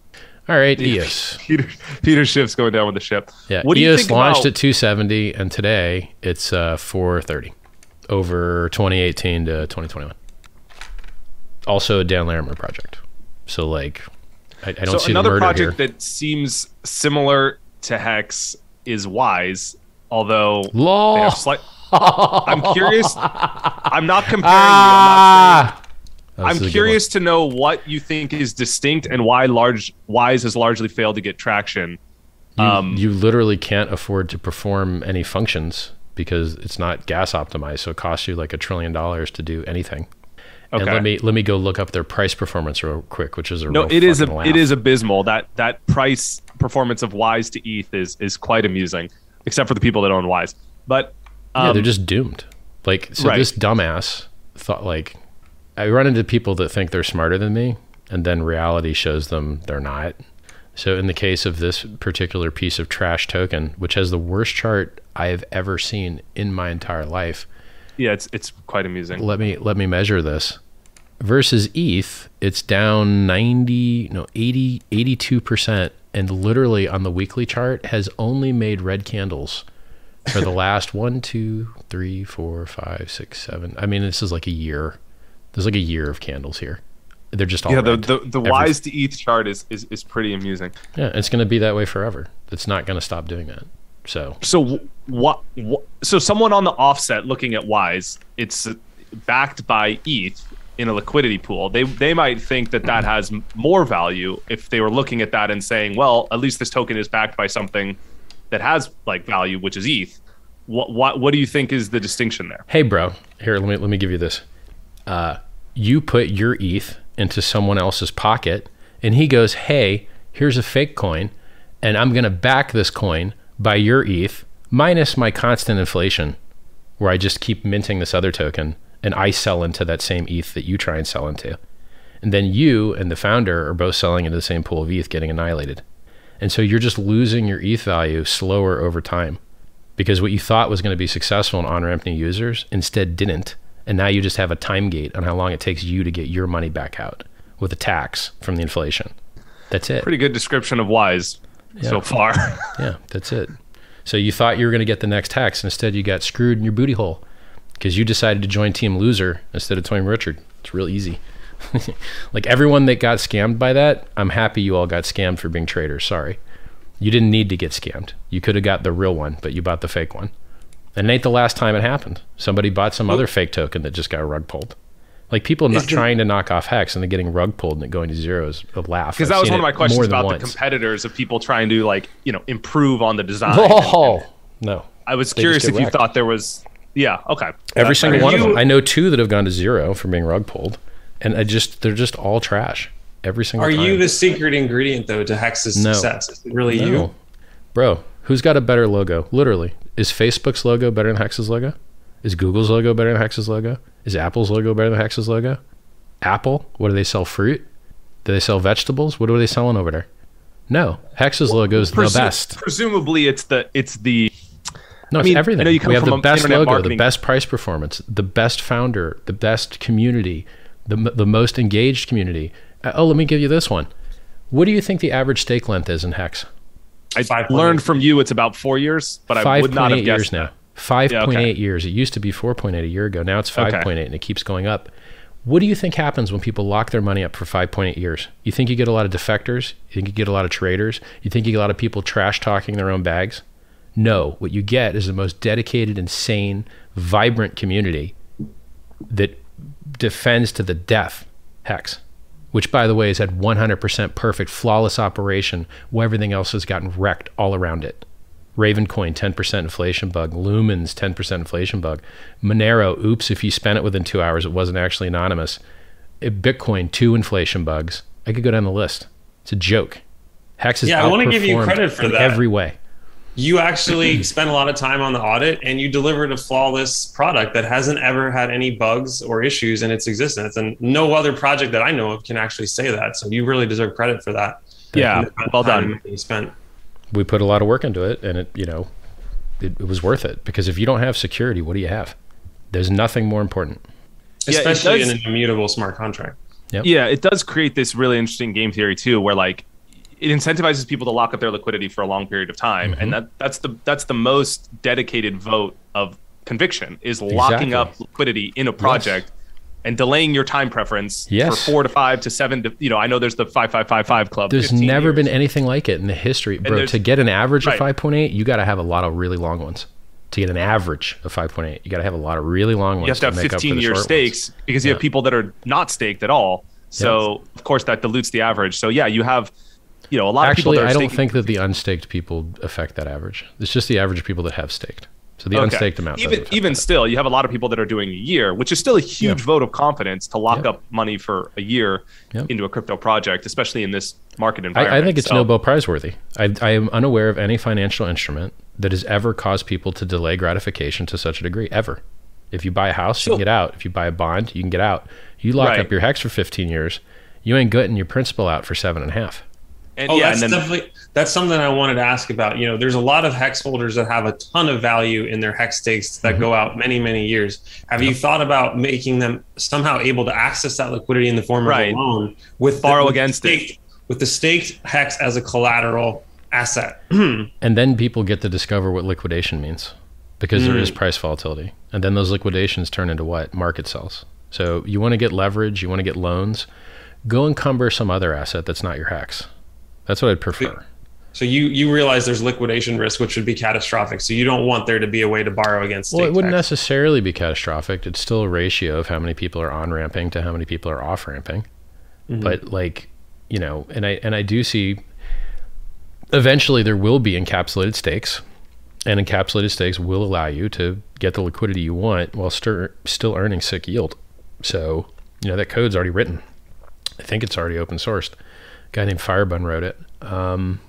All right, EOS. Peter Schiff's going down with the ship. Yeah, what EOS launched at 270, and today it's 430 over 2018 to 2021. Also a Dan Larimer project. So like, I don't see the murder here. So another project that seems similar to Hex is Wise, although they have slight. I'm curious. I'm not comparing you. I'm curious to know what you think is distinct and why Wise has largely failed to get traction. You literally can't afford to perform any functions because it's not gas optimized. So it costs you like $1 trillion to do anything. Okay. And let me go look up their price performance real quick, which is a it is abysmal. That price performance of Wise to ETH is quite amusing, except for the people that own Wise. But yeah, they're just doomed. Like, so right. This dumbass thought, like, I run into people that think they're smarter than me, and then reality shows them they're not. So in the case of this particular piece of trash token, which has the worst chart I have ever seen in my entire life. Yeah, it's quite amusing. Let me measure this. Versus ETH, it's down 82%, and literally on the weekly chart has only made red candles for the last 1, 2, 3, 4, 5, 6, 7. I mean, this is like a year. There's like a year of candles here. They're just all red. The Wise to ETH chart is pretty amusing. Yeah, it's going to be that way forever. It's not going to stop doing that. So someone on the offset looking at Wise, it's backed by ETH in a liquidity pool. They might think that has more value if they were looking at that and saying, well, at least this token is backed by something that has like value, which is ETH. What do you think is the distinction there? Hey, bro, here, let me give you this. You put your ETH into someone else's pocket, and he goes, hey, here's a fake coin, and I'm going to back this coin by your ETH minus my constant inflation, where I just keep minting this other token, and I sell into that same ETH that you try and sell into. And then you and the founder are both selling into the same pool of ETH, getting annihilated. And so you're just losing your ETH value slower over time, because what you thought was going to be successful in on-ramping new users instead didn't. And now you just have a time gate on how long it takes you to get your money back out with a tax from the inflation. That's it. Pretty good description of Wise. Yeah. So far. Yeah, that's it. So you thought you were going to get the next tax, and instead you got screwed in your booty hole because you decided to join Team Loser instead of Team Richard. It's real easy. Like, everyone that got scammed by that, I'm happy you all got scammed for being traders. Sorry. You didn't need to get scammed. You could have got the real one, but you bought the fake one. And it ain't the last time it happened. Somebody bought some other fake token that just got rug pulled. Like, people not trying to knock off Hex and then getting rug pulled and it going to zero is a laugh. Because that was one of my questions about the competitors of people trying to, like, you know, improve on the design. Oh, no. I was curious if you thought there was, yeah, okay. Every single one of them. I know 2 that have gone to zero from being rug pulled, and they're just all trash. Every single time. Are you the secret ingredient, though, to Hex's success? Is it really you? Bro, who's got a better logo? Literally. Is Facebook's logo better than Hex's logo? Is Google's logo better than Hex's logo? Is Apple's logo better than Hex's logo? Apple, what do they sell? Fruit? Do they sell vegetables? What are they selling over there? No, Hex's logo is the best. Presumably, it's the. No, it's everything. I know you come from the best logo, the best price performance, the best founder, the best community, the most engaged community. Oh, let me give you this one. What do you think the average stake length is in Hex? I learned from you it's about 4 years, but I would not have guessed now. 5.8 years. It used to be 4.8 a year ago. Now it's 5.8, and it keeps going up. What do you think happens when people lock their money up for 5.8 years? You think you get a lot of defectors? You think you get a lot of traders? You think you get a lot of people trash talking their own bags? No. What you get is the most dedicated, insane, vibrant community that defends to the death Hex, which, by the way, has had 100% perfect, flawless operation where everything else has gotten wrecked all around it. Ravencoin, 10% inflation bug. Lumens, 10% inflation bug. Monero, oops, if you spent it within 2 hours, it wasn't actually anonymous. Bitcoin, 2 inflation bugs. I could go down the list. It's a joke. Hex is outperformed. Yeah, I want to give you credit for that. Every way. You actually spent a lot of time on the audit, and you delivered a flawless product that hasn't ever had any bugs or issues in its existence. And no other project that I know of can actually say that. So you really deserve credit for that. Yeah, well done. You spent. We put a lot of work into it, and it was worth it, because if you don't have security, what do you have? There's nothing more important. Yeah, especially in an immutable smart contract. Yep. Yeah, it does create this really interesting game theory too, where like it incentivizes people to lock up their liquidity for a long period of time, and that's the most dedicated vote of conviction is locking up liquidity in a project and delaying your time preference for 4 to 5 to 7 to, you know, I know there's the 5555 club. There's never been anything like it in the history, bro. To get an average of 5.8, you got to have a lot of really long ones. To get an average of 5.8, you got to have a lot of really long ones. You have to have 15-year stakes because you have people that are not staked at all. So of course that dilutes the average. So yeah, you have, you know, a lot of people. Actually, I don't think that the unstaked people affect that average. It's just the average of people that have staked. So the unstaked amount. Even still, you have a lot of people that are doing a year, which is still a huge vote of confidence to lock up money for a year into a crypto project, especially in this market environment. I think it's Nobel Prize worthy. I am unaware of any financial instrument that has ever caused people to delay gratification to such a degree, ever. If you buy a house, you can get out. If you buy a bond, you can get out. You lock up your Hex for 15 years, you ain't getting your principal out for 7.5. And that's something I wanted to ask about. You know, there's a lot of Hex holders that have a ton of value in their Hex stakes that go out many, many years. Have you thought about making them somehow able to access that liquidity in the form of a loan with with the staked Hex as a collateral asset? And then people get to discover what liquidation means, because there is price volatility. And then those liquidations turn into what? Market sells. So you want to get leverage, you want to get loans, go encumber some other asset that's not your Hex. That's what I'd prefer. So you realize there's liquidation risk, which would be catastrophic. So you don't want there to be a way to borrow against state tax. Well, it wouldn't necessarily be catastrophic. It's still a ratio of how many people are on-ramping to how many people are off-ramping. But like, you know, and I do see eventually there will be encapsulated stakes, and encapsulated stakes will allow you to get the liquidity you want while still earning sick yield. So, you know, that code's already written. I think it's already open sourced. A guy named Firebun wrote it, and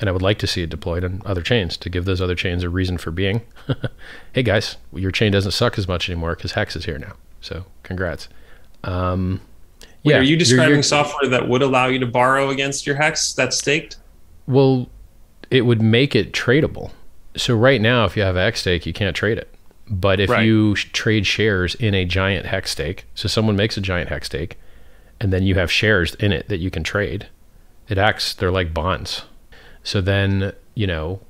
I would like to see it deployed on other chains to give those other chains a reason for being. Hey guys, your chain doesn't suck as much anymore because Hex is here now. So congrats. Wait, are you describing software that would allow you to borrow against your Hex that's staked? Well, it would make it tradable. So right now, if you have a Hex stake, you can't trade it. But if you trade shares in a giant Hex stake, so someone makes a giant Hex stake, and then you have shares in it that you can trade. It acts, they're like bonds. So then, you know,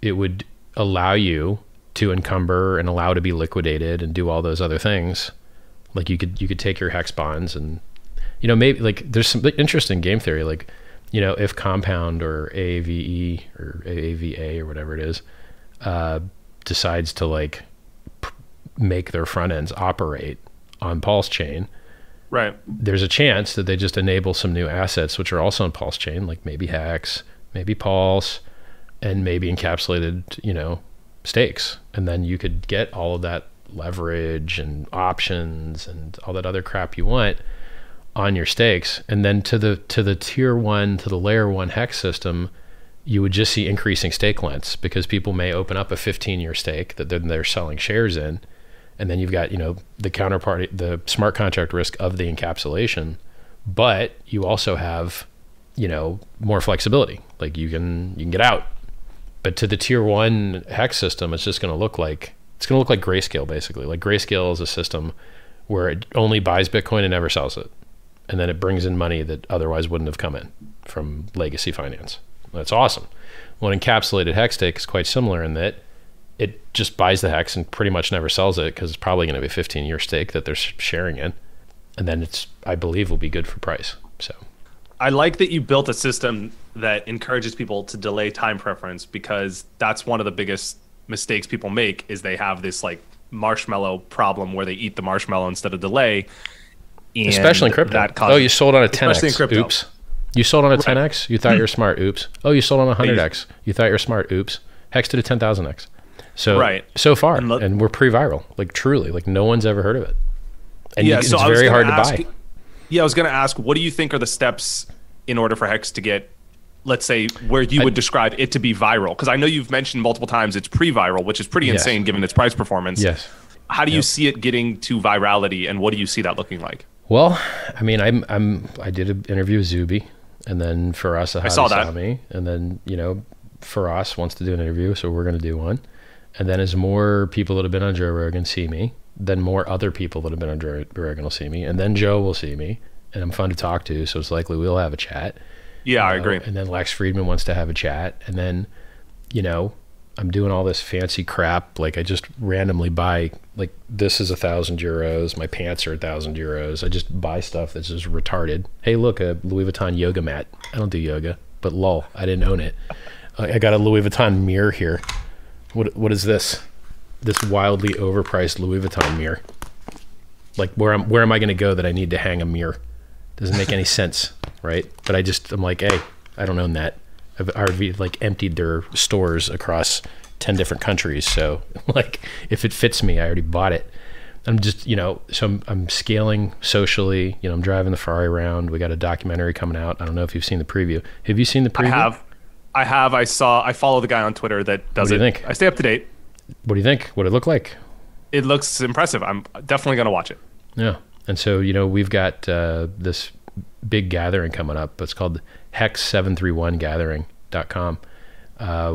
it would allow you to encumber and allow to be liquidated and do all those other things. Like you could take your Hex bonds and, you know, maybe like there's some interesting game theory. Like, you know, if Compound or AAVE or AAVA or whatever it is, decides to like make their front ends operate on PulseChain, right, there's a chance that they just enable some new assets which are also on PulseChain, like maybe Hex, maybe Pulse, and maybe encapsulated, you know, stakes. And then you could get all of that leverage and options and all that other crap you want on your stakes. And then to the tier one, to the layer one Hex system, you would just see increasing stake lengths, because people may open up a 15-year stake that then they're selling shares in. And then you've got, you know, the counterparty, the smart contract risk of the encapsulation, but you also have, you know, more flexibility. Like you can get out, but to the tier one Hex system, it's just going to look like, it's going to look like Grayscale, basically. Like Grayscale is a system where it only buys Bitcoin and never sells it. And then it brings in money that otherwise wouldn't have come in from legacy finance. That's awesome. Well, an encapsulated Hex stake is quite similar in that it just buys the Hex and pretty much never sells it, because it's probably going to be a 15-year stake that they're sharing in. And then it's, I believe, will be good for price. So I like that you built a system that encourages people to delay time preference, because that's one of the biggest mistakes people make, is they have this like marshmallow problem where they eat the marshmallow instead of delay. And especially in crypto. Oh, you sold on a 10X. Oops. You sold on a 10X? You thought you were smart. Oops. Oh, you sold on a 100X. You thought you were smart. Oops. Hex did a 10,000X. So so far, and we're pre-viral, like truly, like no one's ever heard of it. And yeah, so it's very hard to buy. Yeah, I was going to ask, what do you think are the steps in order for Hex to get, let's say, where you would describe it to be viral? Because I know you've mentioned multiple times it's pre-viral, which is pretty insane given its price performance. Yes. How do you see it getting to virality, and what do you see that looking like? Well, I mean, I did an interview with Zuby, and then Faraz Ahadi saw me, and then, you know, Faraz wants to do an interview, so we're going to do one. And then as more people that have been on Joe Rogan see me, then more other people that have been on Joe Rogan will see me, and then Joe will see me, and I'm fun to talk to, so it's likely we'll have a chat. Yeah, I agree. And then Lex Friedman wants to have a chat, and then, you know, I'm doing all this fancy crap. Like I just randomly buy, like this is €1,000, my pants are €1,000. I just buy stuff that's just retarded. Hey, look, a Louis Vuitton yoga mat. I don't do yoga, but lol, I didn't own it. I got a Louis Vuitton mirror here. What is this? This wildly overpriced Louis Vuitton mirror. Like where am I going to go that I need to hang a mirror? Doesn't make any sense, right? But I'm like, hey, I don't own that. I've already like emptied their stores across 10 different countries. So like, if it fits me, I already bought it. I'm just, you know, so I'm scaling socially, you know, I'm driving the Ferrari around. We got a documentary coming out. I don't know if you've seen the preview. Have you seen the preview? I have. I follow the guy on Twitter that does it. What do you think? I stay up to date. What do you think? What'd it look like? It looks impressive. I'm definitely going to watch it. Yeah. And so, you know, we've got this big gathering coming up. It's called hex731gathering.com,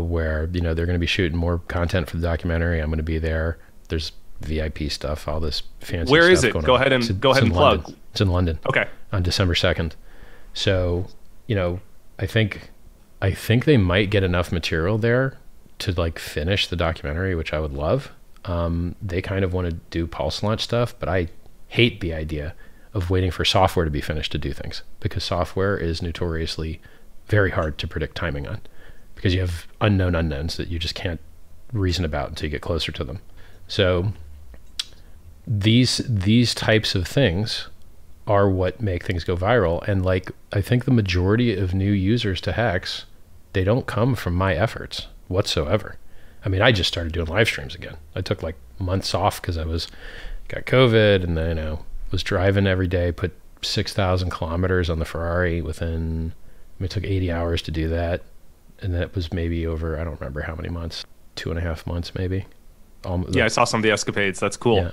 where, you know, they're going to be shooting more content for the documentary. I'm going to be there. There's VIP stuff, all this fancy stuff. Where is it? Go ahead and plug. London. It's in London. Okay. On December 2nd. So, you know, I think they might get enough material there to like finish the documentary, which I would love. They kind of want to do pulse launch stuff, but I hate the idea of waiting for software to be finished to do things, because software is notoriously very hard to predict timing on, because you have unknown unknowns that you just can't reason about until you get closer to them. So these types of things are what make things go viral. And like, I think the majority of new users to Hex, they don't come from my efforts whatsoever. I mean, I just started doing live streams again. I took like months off because I got COVID, and then, you know, was driving every day, put 6,000 kilometers on the Ferrari within, I mean, it took 80 hours to do that. And that was maybe over, I don't remember how many months, 2.5 months maybe. Yeah, I saw some of the escapades. That's cool. Yeah.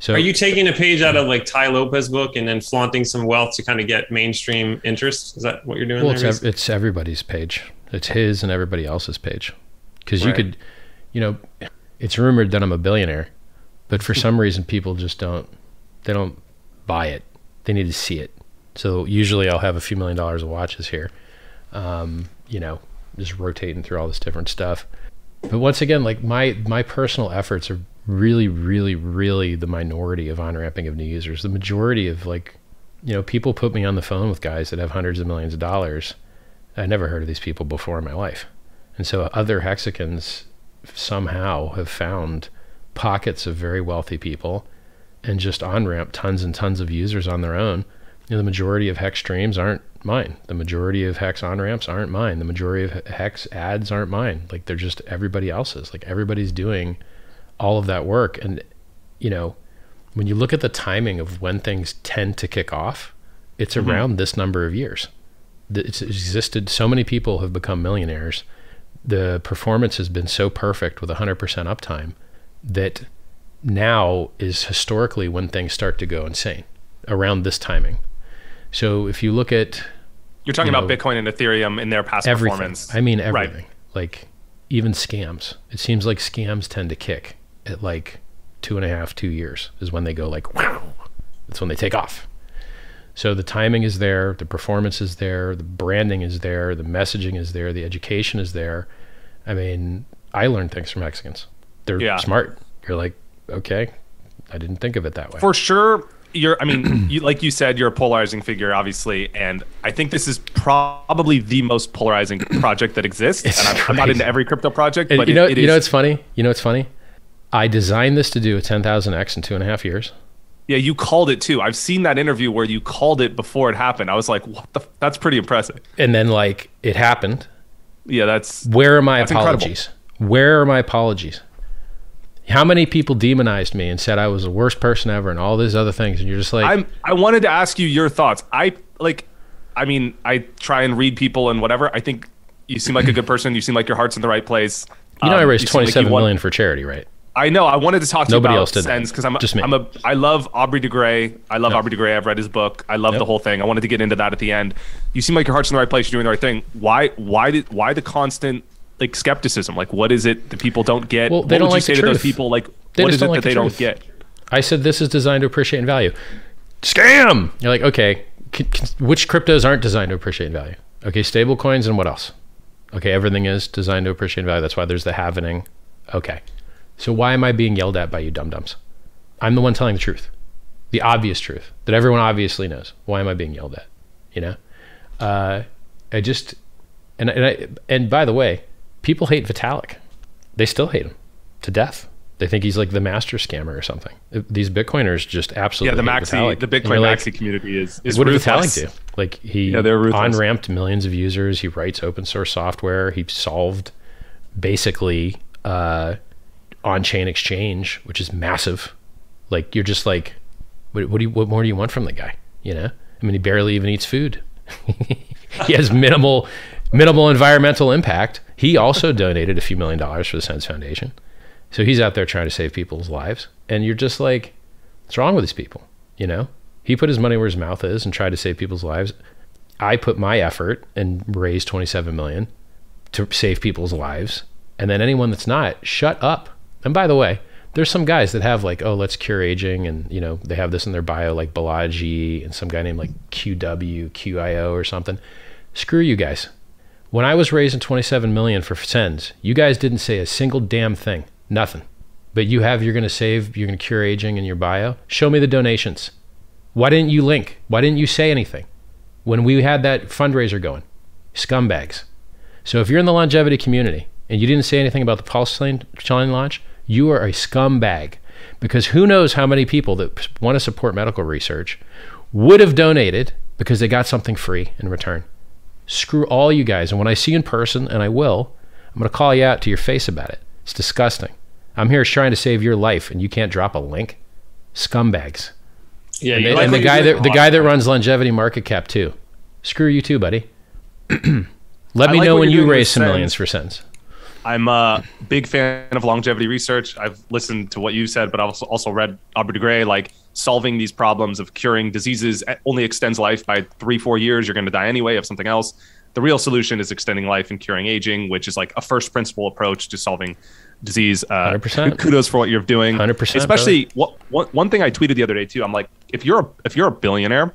So, are you taking a page out of like Ty Lopez's book and then flaunting some wealth to kind of get mainstream interest? Is that what you're doing? Well, there it's everybody's page. It's his and everybody else's page. Because right. You could, you know, it's rumored that I'm a billionaire, but for some reason people just don't buy it. They need to see it. So usually I'll have a few $1 million of watches here, you know, just rotating through all this different stuff. But once again, like my personal efforts are really, really, really the minority of on-ramping of new users. The majority of, like, you know, people put me on the phone with guys that have hundreds of millions of dollars. I never heard of these people before in my life. And so other Hexicans somehow have found pockets of very wealthy people and just on-ramp tons and tons of users on their own. You know, the majority of Hex streams aren't mine. The majority of Hex on-ramps aren't mine. The majority of Hex ads aren't mine. Like, they're just everybody else's. Like, everybody's doing all of that work. And, you know, when you look at the timing of when things tend to kick off, it's around this number of years. It's existed. So many people have become millionaires. The performance has been so perfect with 100% uptime that now is historically when things start to go insane, around this timing. So if you look at... You're talking about Bitcoin and Ethereum in their past performance. I mean, everything. Right. Like, even scams. It seems like scams tend to kick at like 2.5, 2 years is when they go like, wow. That's when they take off. So the timing is there, the performance is there, the branding is there, the messaging is there, the education is there. I mean, I learned things from Mexicans. They're smart. You're like, okay, I didn't think of it that way. For sure. I mean, like you said, you're a polarizing figure, obviously, and I think this is probably the most polarizing project that exists. And I'm not into every crypto project, but you know, it's funny. You know, it's funny. I designed this to do a 10,000x in 2.5 years. Yeah, you called it too. I've seen that interview where you called it before it happened. I was like, what the? That's pretty impressive. And then, like, it happened. Yeah, that's. Where are my apologies? Incredible. Where are my apologies? How many people demonized me and said I was the worst person ever and all these other things? And you're just like, I wanted to ask you your thoughts. I mean, I try and read people and whatever. I think you seem like a good person. You seem like your heart's in the right place. You know, I raised $27 million for charity, right? I know. I wanted to talk to you about SENS because I love Aubrey de Grey. I love Aubrey de Grey. I've read his book. I love the whole thing. I wanted to get into that at the end. You seem like your heart's in the right place. You're doing the right thing. Why the constant, like, skepticism? Like, what is it that people don't get? Well, what would you say to those people? Like, what is it that they don't get? I said, this is designed to appreciate in value. Scam! You're like, okay, which cryptos aren't designed to appreciate in value? Okay, stable coins and what else? Okay, everything is designed to appreciate in value. That's why there's the halvening. Okay, so why am I being yelled at by you dum-dums? I'm the one telling the truth, the obvious truth that everyone obviously knows. Why am I being yelled at? You know, and by the way, people hate Vitalik. They still hate him to death. They think he's like the master scammer or something. These Bitcoiners just absolutely hate Vitalik. The Bitcoin maxi community is what did Vitalik do? Like, he on-ramped millions of users. He writes open source software. He solved basically on-chain exchange, which is massive. Like, you're just like, what more do you want from the guy? You know, I mean, he barely even eats food. He has minimal environmental impact. He also donated a few $1 million for the SENS Foundation. So he's out there trying to save people's lives. And you're just like, what's wrong with these people? You know, he put his money where his mouth is and tried to save people's lives. I put my effort and raised $27 million to save people's lives. And then anyone that's not, shut up. And by the way, there's some guys that have like, oh, let's cure aging. And, you know, they have this in their bio, like Balaji and some guy named like QW, QIO or something. Screw you guys. When I was raising $27 million for SENS, you guys didn't say a single damn thing. Nothing. But you have, you're going to save, you're going to cure aging in your bio. Show me the donations. Why didn't you link? Why didn't you say anything when we had that fundraiser going? Scumbags. So if you're in the longevity community and you didn't say anything about the PulseChain launch, you are a scumbag, because who knows how many people that want to support medical research would have donated because they got something free in return. Screw all you guys. And when I see you in person, and I will, I'm going to call you out to your face about it. It's disgusting. I'm here trying to save your life, and you can't drop a link? Scumbags. Yeah, and, the guy that runs Longevity Market Cap too. Screw you too, buddy. Let me know when you raise some millions for SENS. I'm a big fan of longevity research. I've listened to what you said, but I've also read Aubrey de Grey, like solving these problems of curing diseases only extends life by 3-4 years. You're going to die anyway of something else. The real solution is extending life and curing aging, which is like a first principle approach to solving disease. 100%. Kudos for what you're doing. 100%. Especially one thing I tweeted the other day too. I'm like, if you're a billionaire,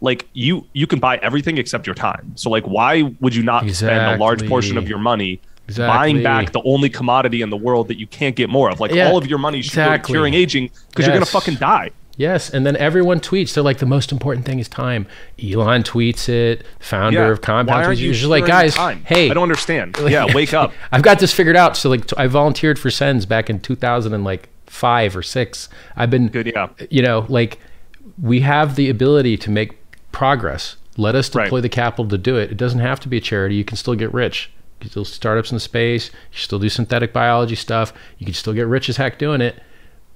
like you can buy everything except your time. So like, why would you not spend a large portion of your money buying back the only commodity in the world that you can't get more of? Like all of your money should go to curing aging, because you're going to fucking die. Yes, and then everyone tweets. They're like, the most important thing is time. Elon tweets it. Founder of Compound. You're just like, guys, hey. I don't understand. Yeah, wake up. I've got this figured out. So like, I volunteered for SENS back in 2005 or 6. I've been, you know, like, we have the ability to make progress. Let us deploy the capital to do it. It doesn't have to be a charity. You can still get rich. You can still startups in the space. You can still do synthetic biology stuff. You can still get rich as heck doing it.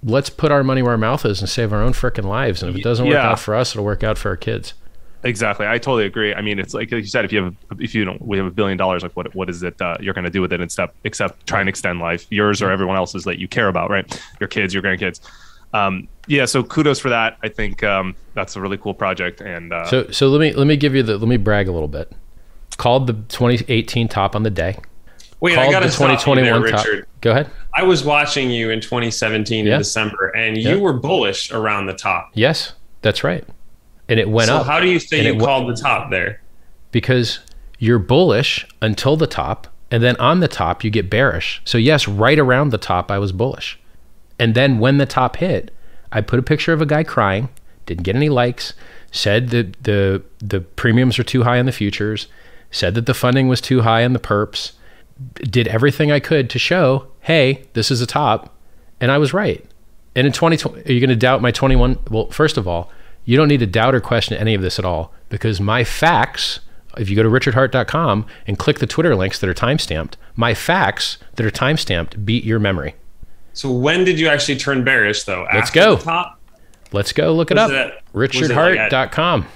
Let's put our money where our mouth is and save our own freaking lives. And if it doesn't work out for us, it'll work out for our kids. Exactly. I totally agree. I mean, it's like you said, we have $1 billion, like what is it you're going to do with it except try and extend life, yours or everyone else's that you care about, right? Your kids, your grandkids. Yeah. So kudos for that. I think that's a really cool project. And so let me give you the, let me brag a little bit. Called the 2018 top on the day. Wait, I got to stop you there, Richard. Go ahead. I was watching you in 2017 in December, and you were bullish around the top. Yes, that's right. And it went up. So how do you say you called the top there? Because you're bullish until the top, and then on the top, you get bearish. So yes, right around the top, I was bullish. And then when the top hit, I put a picture of a guy crying, didn't get any likes, said that the premiums are too high in the futures, said that the funding was too high in the perps, did everything I could to show, hey, this is a top, and I was right. And in 2020, are you going to doubt my 21? Well, first of all, you don't need to doubt or question any of this at all, because my facts, if you go to richardhart.com and click the Twitter links that are timestamped, my facts that are timestamped beat your memory. So when did you actually turn bearish though? After the top? Let's go look it up. richardhart.com.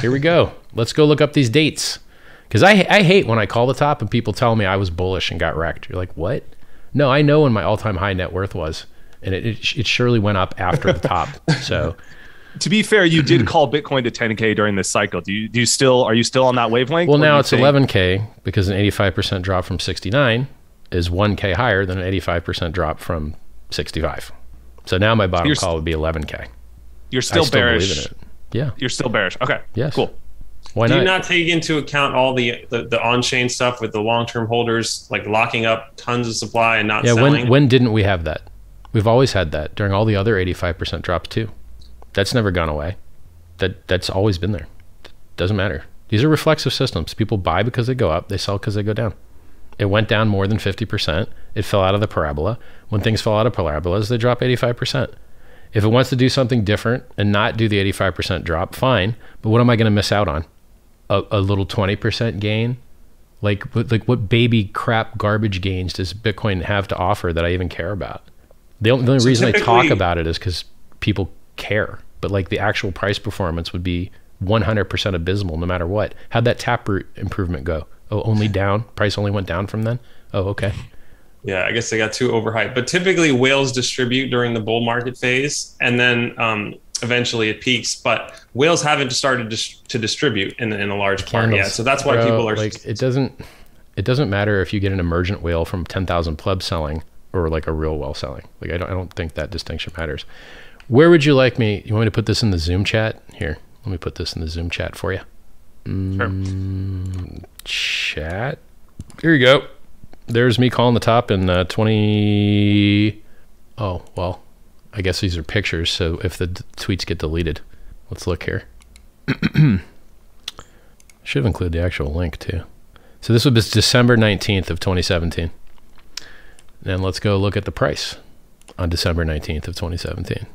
Here we go. Let's go look up these dates. Because I hate when I call the top and people tell me I was bullish and got wrecked. You're like, what? No, I know when my all-time high net worth was, and it surely went up after the top. So, to be fair, you did call Bitcoin to 10K during this cycle. Do you still, are you still on that wavelength? Well, now it's 11K, because an 85% drop from 69 is 1K higher than an 85% drop from 65. So now my bottom call would be 11K. You're still bearish. Yeah. You're still bearish. Okay. Yes. Cool. Do you not take into account all the on-chain stuff with the long-term holders, like locking up tons of supply and not selling? Yeah, when didn't we have that? We've always had that during all the other 85% drops too. That's never gone away. That's always been there. Doesn't matter. These are reflexive systems. People buy because they go up. They sell because they go down. It went down more than 50%. It fell out of the parabola. When things fall out of parabolas, they drop 85%. If it wants to do something different and not do the 85% drop, fine. But what am I going to miss out on? A little 20% gain, Like what baby crap garbage gains does Bitcoin have to offer that I even care about? The only reason I talk about it is because people care. But like the actual price performance would be 100% abysmal no matter what. How'd that Taproot improvement go? Oh, only down? Price only went down from then? Oh, okay. Yeah, I guess they got too overhyped. But typically whales distribute during the bull market phase, and then eventually it peaks. But whales haven't started to distribute in a large part yet. So that's why people are like, it doesn't matter if you get an emergent whale from 10,000 plebs selling or like a real whale selling. Like I don't think that distinction matters. Where would you like me? You want me to put this in the Zoom chat? Here, let me put this in the Zoom chat for you. Sure. Chat. Here you go. There's me calling the top in 20. Oh, well, I guess these are pictures. So if the tweets get deleted, let's look here. Should have included the actual link too. So this was December 19th of 2017. Then let's go look at the price on December 19th of 2017.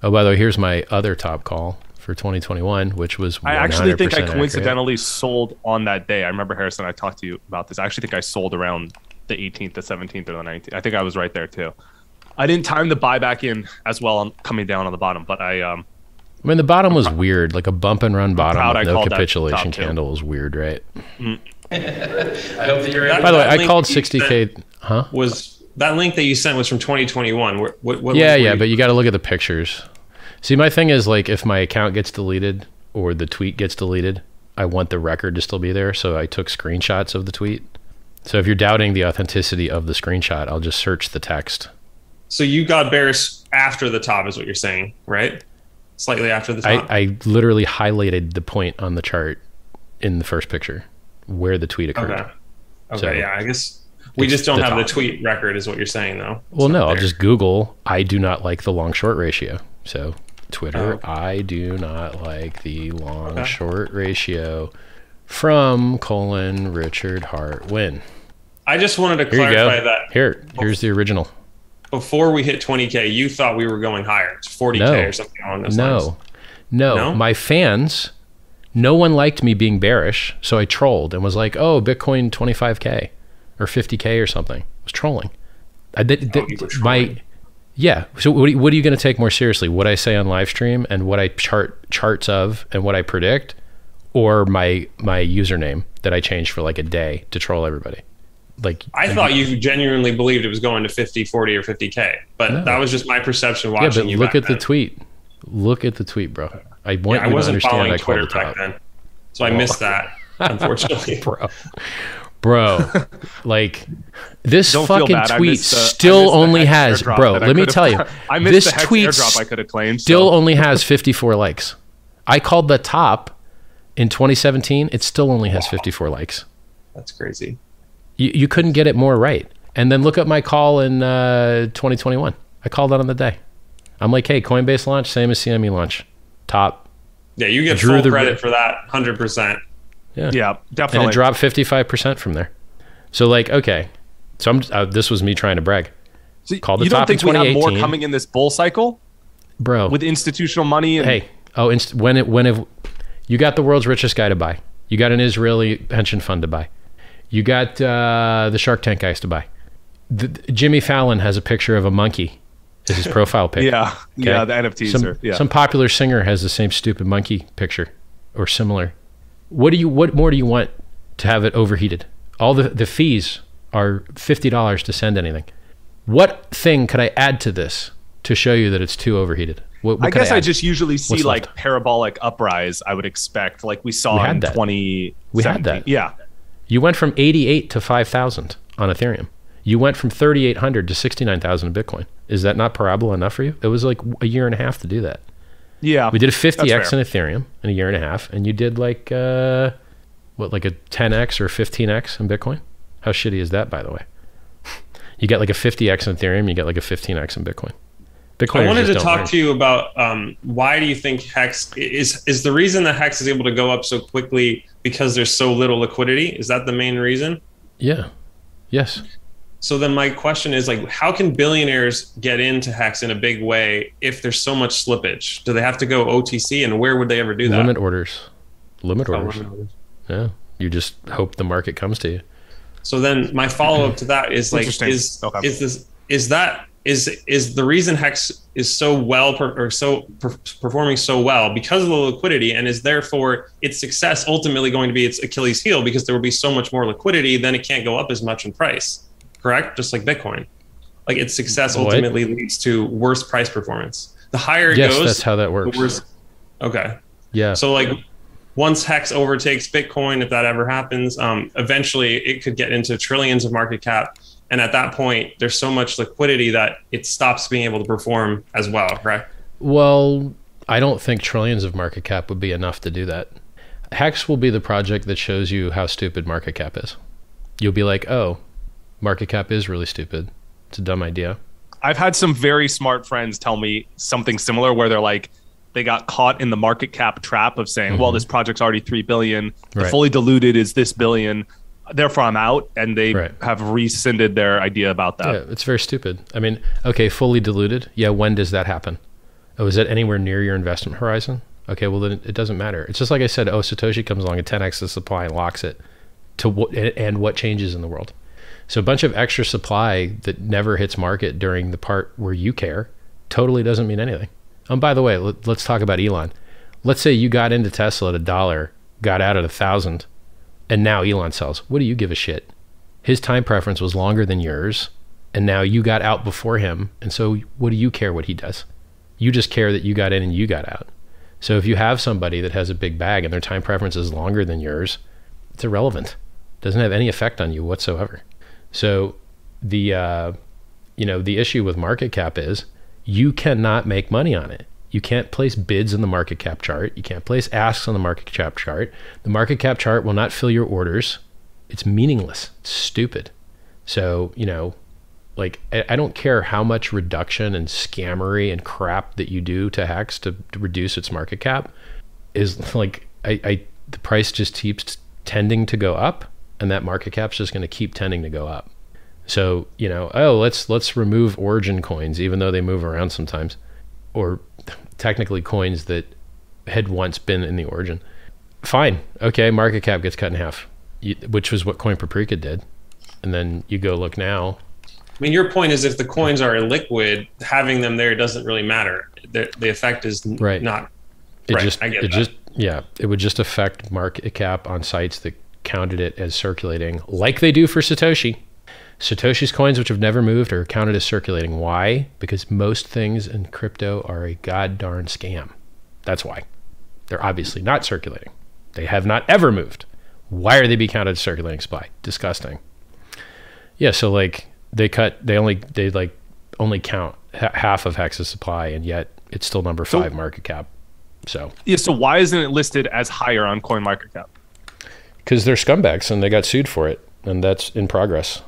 Oh, by the way, here's my other top call for 2021, which was 100% I actually think I coincidentally sold on that day. I remember, Harrison, I talked to you about this. I actually think I sold around the 18th, the 17th, or the 19th. I think I was right there too. I didn't time the buyback in as well on coming down on the bottom, but I mean, the bottom was weird, like a bump and run bottom with no capitulation candle was weird, right? Mm. I hope that you're. By the way, I called 60K. Huh? Was that link that you sent was from 2021? Yeah, but you got to look at the pictures. See, my thing is like, if my account gets deleted or the tweet gets deleted, I want the record to still be there. So I took screenshots of the tweet. So if you're doubting the authenticity of the screenshot, I'll just search the text. So you got bearish after the top is what you're saying, right? Slightly after the top. I literally highlighted the point on the chart in the first picture where the tweet occurred. Okay. So, yeah, I guess we just don't have the tweet record is what you're saying though. Well, no, I'll just Google, I do not like the long short ratio. So Twitter, I do not like the long short ratio from : Richard Hart win. I just wanted to clarify that. Here's the original. Before we hit 20K, you thought we were going higher. It's 40K or something along those lines. No, my fans, no one liked me being bearish. So I trolled and was like, oh, Bitcoin 25K or 50K or something. I was trolling. Yeah. So what are you going to take more seriously? What I say on live stream and what I charts of and what I predict, or my username that I changed for like a day to troll everybody? Like I thought you genuinely believed it was going to 50, 40 or 50K, but that was just my perception watching you. Yeah, but look at the tweet. Look at the tweet, bro. I wasn't following Twitter back then, so I missed that, unfortunately. Bro, like this fucking tweet still only has, bro, let me tell you, this tweet still only has 54 likes. I called the top in 2017. It still only has 54 likes. That's crazy. You couldn't get it more right. And then look at my call in 2021. I called that on the day. I'm like, hey, Coinbase launch, same as CME launch. Top. Yeah, you get full credit for that, 100%. Yeah, definitely. And it dropped 55% from there. So like, okay. So this was me trying to brag. So call the top in 2018. You don't think we have more coming in this bull cycle? Bro. With institutional money? You got the world's richest guy to buy. You got an Israeli pension fund to buy. You got the Shark Tank guys to buy. Jimmy Fallon has a picture of a monkey as his profile picture. Yeah, the NFTs Some popular singer has the same stupid monkey picture or similar. What more do you want to have it overheated? All the fees are $50 to send anything. What thing could I add to this to show you that it's too overheated? I guess I just usually see parabolic uprise, I would expect, like we saw in 2017. We had that. Yeah. You went from 88 to 5,000 on Ethereum. You went from 3,800 to 69,000 in Bitcoin. Is that not parabola enough for you? It was like a year and a half to do that. Yeah, we did a 50x in Ethereum in a year and a half, and you did like like a 10x or 15x in Bitcoin. How shitty is that, by the way? You got like a 50x in Ethereum, you got like a 15x in Bitcoin. I wanted to talk to you about why do you think Hex is the reason that Hex is able to go up so quickly because there's so little liquidity? Is that the main reason? Yeah. Yes. So then my question is like, how can billionaires get into Hex in a big way if there's so much slippage? Do they have to go OTC, and where would they ever do that? Limit orders. Yeah. you just hope the market comes to you. So then my follow-up to that is like, is the reason Hex is so well performing so well because of the liquidity, and is therefore its success ultimately going to be its Achilles heel because there will be so much more liquidity, then it can't go up as much in price, correct? Just like Bitcoin. Like its success ultimately leads to worse price performance. The higher it goes, that's how that works. The worse. Okay. Yeah. So like once Hex overtakes Bitcoin, if that ever happens, eventually it could get into trillions of market cap. And at that point, there's so much liquidity that it stops being able to perform as well, right? Well, I don't think trillions of market cap would be enough to do that. Hex will be the project that shows you how stupid market cap is. You'll be like, oh, market cap is really stupid. It's a dumb idea. I've had some very smart friends tell me something similar where they're like, they got caught in the market cap trap of saying, well, this project's already 3 billion. The fully diluted is this billion. Therefore, I'm out. And they have rescinded their idea about that. Yeah, it's very stupid. I mean, okay, fully diluted. Yeah, when does that happen? Oh, is that anywhere near your investment horizon? Okay, well, then it doesn't matter. It's just like I said, oh, Satoshi comes along and 10x the supply and locks it to what, and what changes in the world. So a bunch of extra supply that never hits market during the part where you care totally doesn't mean anything. And by the way, let's talk about Elon. Let's say you got into Tesla at $1, got out at 1,000, and now Elon sells. What do you give a shit? His time preference was longer than yours, and now you got out before him, and so what do you care what he does? You just care that you got in and you got out. So if you have somebody that has a big bag and their time preference is longer than yours, it's irrelevant. It doesn't have any effect on you whatsoever. So the issue with market cap is you cannot make money on it. You can't place bids in the market cap chart. You can't place asks on the market cap chart. The market cap chart will not fill your orders. It's meaningless. It's stupid. So, I don't care how much reduction and scammery and crap that you do to Hex to reduce its market cap. Is like the price just keeps tending to go up. And that market cap's just going to keep tending to go up. So, let's remove origin coins, even though they move around sometimes, or technically coins that had once been in the origin. Fine. Okay, market cap gets cut in half, which was what Coin Paprika did. And then you go look now. I mean, your point is if the coins are illiquid, having them there doesn't really matter. The effect is not... It would just affect market cap on sites that counted it as circulating, like they do for Satoshi. Satoshi's coins, which have never moved, are counted as circulating. Why? Because most things in crypto are a god darn scam. That's why. They're obviously not circulating. They have not ever moved. Why are they being counted as circulating supply? Disgusting. Yeah, so they only count half of Hex's supply, and yet it's still number 5 market cap. So yeah, so why isn't it listed as higher on CoinMarketCap? Because they're scumbags and they got sued for it, and that's in progress.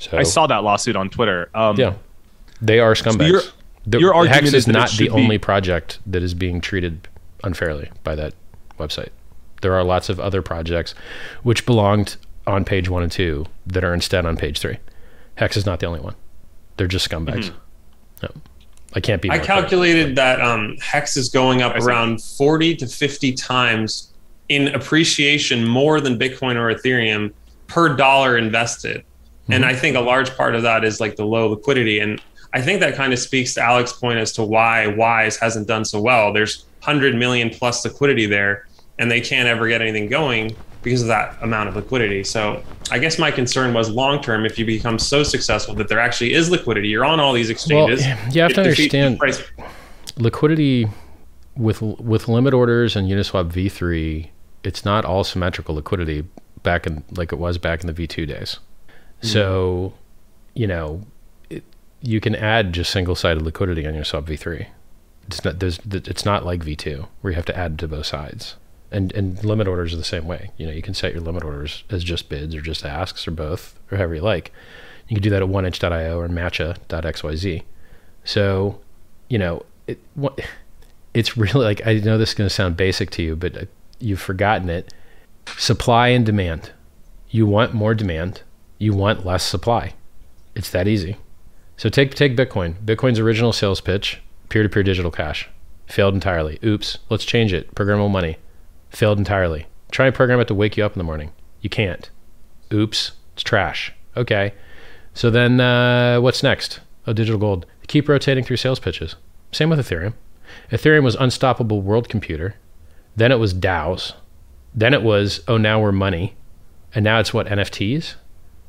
So I saw that lawsuit on Twitter. They are scumbags. So your argument Hex is not the only project that is being treated unfairly by that website. There are lots of other projects which belonged on page 1 and 2 that are instead on page 3. Hex is not the only one. They're just scumbags. Mm-hmm. No, I can't be. I calculated that Hex is going up around 40 to 50 times in appreciation more than Bitcoin or Ethereum per dollar invested. Mm-hmm. And I think a large part of that is like the low liquidity. And I think that kind of speaks to Alec's point as to why Wise hasn't done so well. There's 100 million plus liquidity there, and they can't ever get anything going because of that amount of liquidity. So I guess my concern was long-term, if you become so successful that there actually is liquidity, you're on all these exchanges. Well, you have to understand liquidity with limit orders and Uniswap V3, it's not all symmetrical liquidity back in like it was back in the V2 days. So, you can add just single-sided liquidity on your sub V3. It's not like V2 where you have to add to both sides. And limit orders are the same way. You can set your limit orders as just bids or just asks or both or however you like. You can do that at oneinch.io or matcha.xyz. So, it's really like, I know this is going to sound basic to you, but you've forgotten it. Supply and demand. You want more demand. You want less supply. It's that easy. So take Bitcoin. Bitcoin's original sales pitch, peer-to-peer digital cash, failed entirely. Oops, let's change it. Programmable money, failed entirely. Try and program it to wake you up in the morning. You can't. Oops, it's trash. Okay. So then what's next? Oh, digital gold. Keep rotating through sales pitches. Same with Ethereum. Ethereum was unstoppable world computer. Then it was DAOs. Then it was, oh, now we're money. And now it's what, NFTs?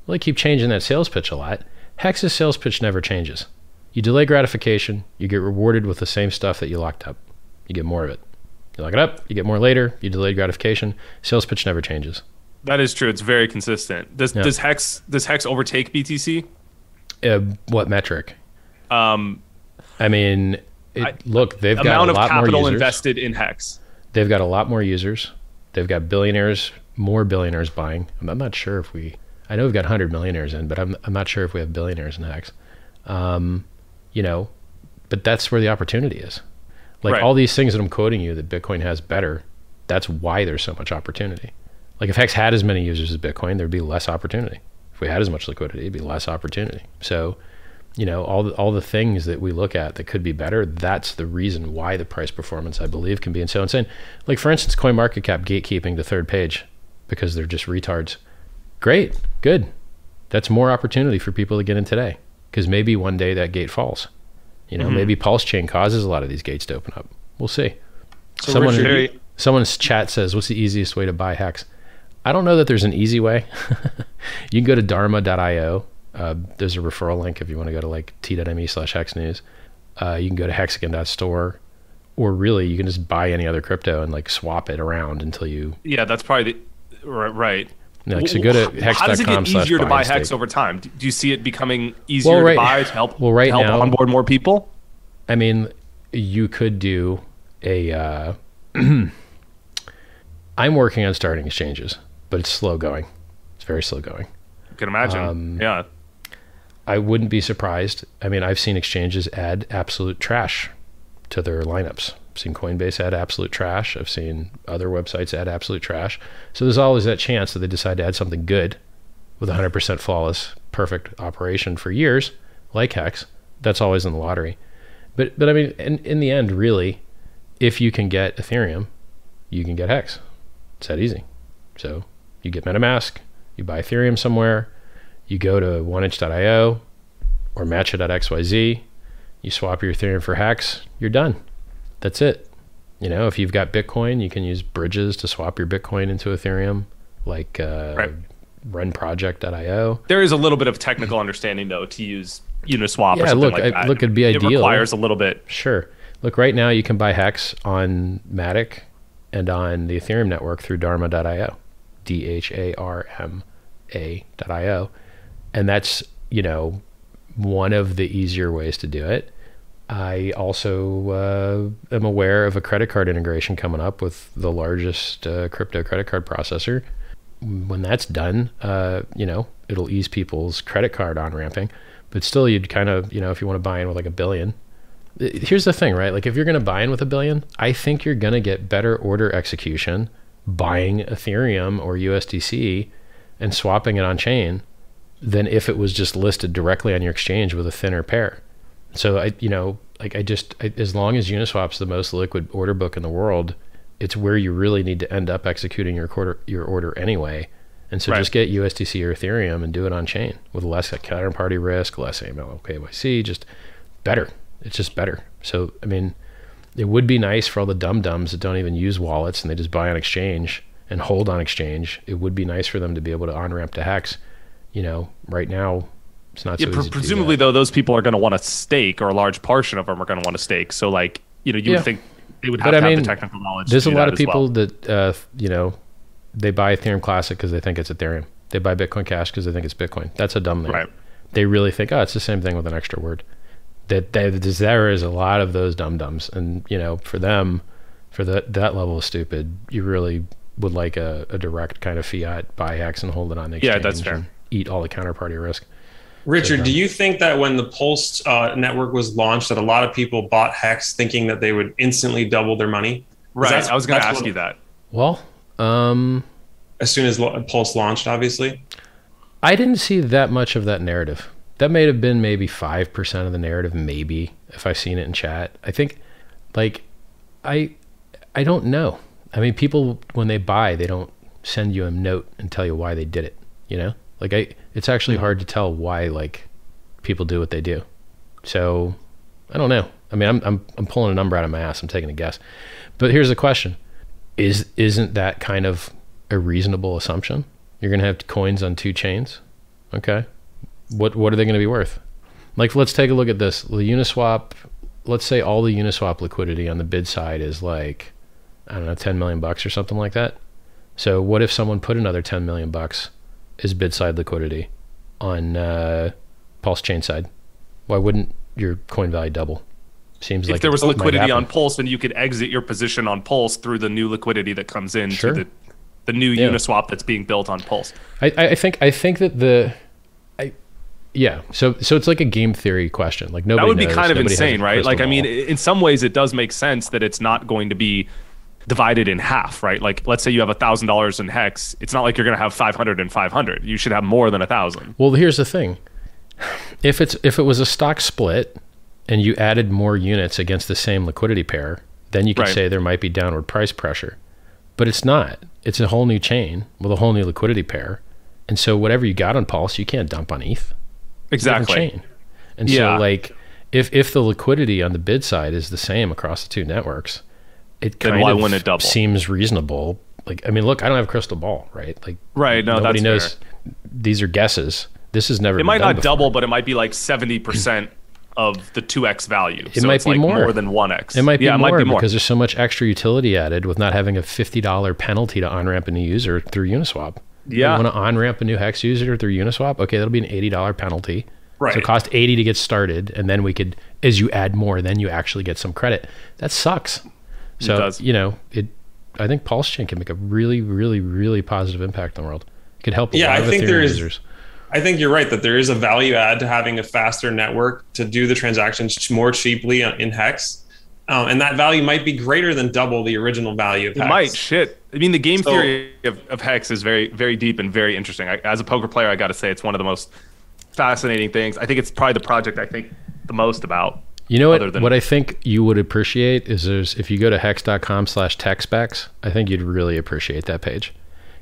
Well, they keep changing that sales pitch a lot. Hex's sales pitch never changes. You delay gratification, you get rewarded with the same stuff that you locked up. You get more of it. You lock it up, you get more later, you delay gratification. Sales pitch never changes. That is true. It's very consistent. Does Hex overtake BTC? What metric? They've got a lot more users. Amount of capital invested in Hex. They've got a lot more users. They've got billionaires, more billionaires buying. I'm not sure if we... I know we've got 100 millionaires in, but I'm not sure if we have billionaires in Hex. But that's where the opportunity is. Like right. All these things that I'm quoting you that Bitcoin has better, that's why there's so much opportunity. Like if Hex had as many users as Bitcoin, there'd be less opportunity. If we had as much liquidity, it'd be less opportunity. So... all the things that we look at that could be better, that's the reason why the price performance, I believe, can be so insane. Like, for instance, CoinMarketCap gatekeeping the third page because they're just retards. Great, good. That's more opportunity for people to get in today because maybe one day that gate falls. Maybe PulseChain causes a lot of these gates to open up. We'll see. So someone's chat says, what's the easiest way to buy Hex? I don't know that there's an easy way. You can go to dharma.io. There's a referral link if you want to go to like t.me/hexnews. You can go to hexagon.store, or really you can just buy any other crypto and like swap it around until you... Yeah, that's probably right. Like, so go to hex.com/buy. How does it get easier to buy Hex over time? Do you see it becoming easier to buy to help onboard more people? I mean, you could do a... I'm working on starting exchanges, but it's slow going. It's very slow going. I can imagine. Yeah. I wouldn't be surprised. I mean, I've seen exchanges add absolute trash to their lineups. I've seen Coinbase add absolute trash. I've seen other websites add absolute trash. So there's always that chance that they decide to add something good with 100% flawless, perfect operation for years, like Hex. That's always in the lottery. But I mean, in the end, really, if you can get Ethereum, you can get Hex. It's that easy. So you get MetaMask, you buy Ethereum somewhere, you go to oneinch.io or matcha.xyz, you swap your Ethereum for Hex, you're done. That's it. If you've got Bitcoin, you can use bridges to swap your Bitcoin into Ethereum, like right. runproject.io. There is a little bit of technical understanding, though, to use Uniswap or something like that. Look, it'd be ideal. It requires a little bit. Sure. Look, right now you can buy Hex on Matic and on the Ethereum network through dharma.io, dharma.io. And that's, one of the easier ways to do it. I also am aware of a credit card integration coming up with the largest crypto credit card processor. When that's done, it'll ease people's credit card on-ramping. But still, you'd kind of, if you want to buy in with like $1 billion. Here's the thing, right? Like if you're going to buy in with $1 billion, I think you're going to get better order execution buying Ethereum or USDC and swapping it on chain than if it was just listed directly on your exchange with a thinner pair. So as long as Uniswap's the most liquid order book in the world, it's where you really need to end up executing your order anyway. And so just get USDC or Ethereum and do it on chain with less counterparty risk, less AML, KYC, just better. It's just better. So I mean, it would be nice for all the dum-dums that don't even use wallets and they just buy on exchange and hold on exchange. It would be nice for them to be able to on-ramp to Hex. Right now, it's not so easy. Presumably, though, those people are going to want to stake, or a large portion of them are going to want to stake. So, you would think they would have the technical knowledge. There's a lot of people that, they buy Ethereum Classic because they think it's Ethereum. They buy Bitcoin Cash because they think it's Bitcoin. That's a dumb thing. Right. They really think, it's the same thing with an extra word. There is a lot of those dum-dums. And, for them, for that level of stupid, you really would like a direct kind of fiat buy Hex and hold it on the exchange. Yeah, that's fair. Eat all the counterparty risk. Richard, do you think that when the Pulse network was launched that a lot of people bought Hex thinking that they would instantly double their money? Right, I was going to ask you that. Well, as soon as Pulse launched, obviously. I didn't see that much of that narrative. That may have been maybe 5% of the narrative, maybe, if I've seen it in chat. I think, I don't know. I mean, people, when they buy, they don't send you a note and tell you why they did it, you know? Like, it's actually hard to tell why, like, people do what they do. So I don't know. I mean, I'm pulling a number out of my ass. I'm taking a guess. But here's the question. Isn't that kind of a reasonable assumption? You're going to have coins on two chains. Okay. What are they going to be worth? Like, let's take a look at this. The Uniswap, let's say all the Uniswap liquidity on the bid side is like, I don't know, 10 million bucks or something like that. So what if someone put another 10 million bucks as bid side liquidity on Pulse chain side? Why wouldn't your coin value double? Seems like if there was liquidity on Pulse, then you could exit your position on Pulse through the new liquidity that comes in to the new Uniswap that's being built on Pulse. I think that so it's like a game theory question. Like, nobody knows. That would be kind of insane, right? Like, I mean, in some ways it does make sense that it's not going to be divided in half, right? Like, let's say you have $1,000 in Hex. It's not like you're going to have 500 and 500. You should have more than 1,000. Well, here's the thing. If it was a stock split and you added more units against the same liquidity pair, then you could say there might be downward price pressure. But it's not. It's a whole new chain with a whole new liquidity pair. And so whatever you got on Pulse, you can't dump on ETH. Exactly. It's a different chain. And so, like, if the liquidity on the bid side is the same across the two networks, it kind of seems reasonable. Like, I mean, look, I don't have a crystal ball, right? Like, nobody knows. Fair. These are guesses. This has never. It might not before. Double, but it might be like 70% of the 2x value. It so might it's be like more than 1x. It might be, it might be more because there's so much extra utility added with not having a $50 penalty to on-ramp a new user through Uniswap. Yeah, you want to on-ramp a new Hex user through Uniswap? Okay, that'll be an $80 penalty. Right. So it cost $80 to get started, and then we could, as you add more, then you actually get some credit. That sucks. So it does. You know, I think PulseChain can make a really, really, really positive impact on the world. It could help. Yeah, I think there is. Users. I think you're right that there is a value add to having a faster network to do the transactions more cheaply in Hex. And that value might be greater than double the original value of Hex. It might, shit. I mean, the game theory of Hex is very, very deep and very interesting. As a poker player, I got to say, it's one of the most fascinating things. I think it's probably the project I think the most about. You know what I think you would appreciate is if you go to hex.com/techspecs, I think you'd really appreciate that page.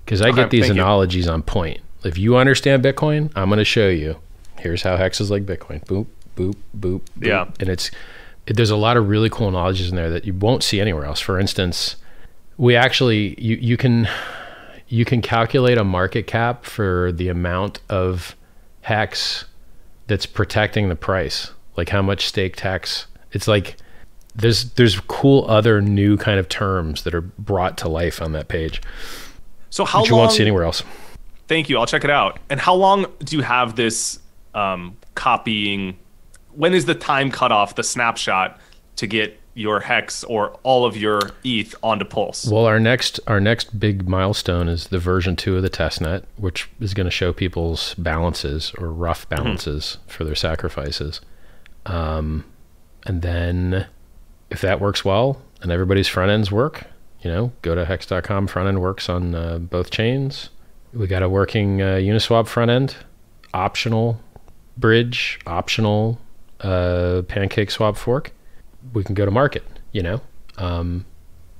Because I get these analogies on point. If you understand Bitcoin, I'm going to show you. Here's how Hex is like Bitcoin. Boop, boop, boop, boop. Yeah. And there's a lot of really cool analogies in there that you won't see anywhere else. For instance, we actually, you can calculate a market cap for the amount of Hex that's protecting the price. Like how much stake tax. It's like there's cool other new kind of terms that are brought to life on that page. So how long you won't see anywhere else. Thank you. I'll check it out. And how long do you have this copying? When is the time cutoff, the snapshot, to get your Hex or all of your ETH onto Pulse? Well, our next big milestone is the version 2 of the testnet, which is going to show people's balances or rough balances for their sacrifices. And then if that works well and everybody's front ends work, you know, go to hex.com. Front end works on both chains. We got a working Uniswap front end, optional bridge, optional pancake swap fork. We can go to market, you know.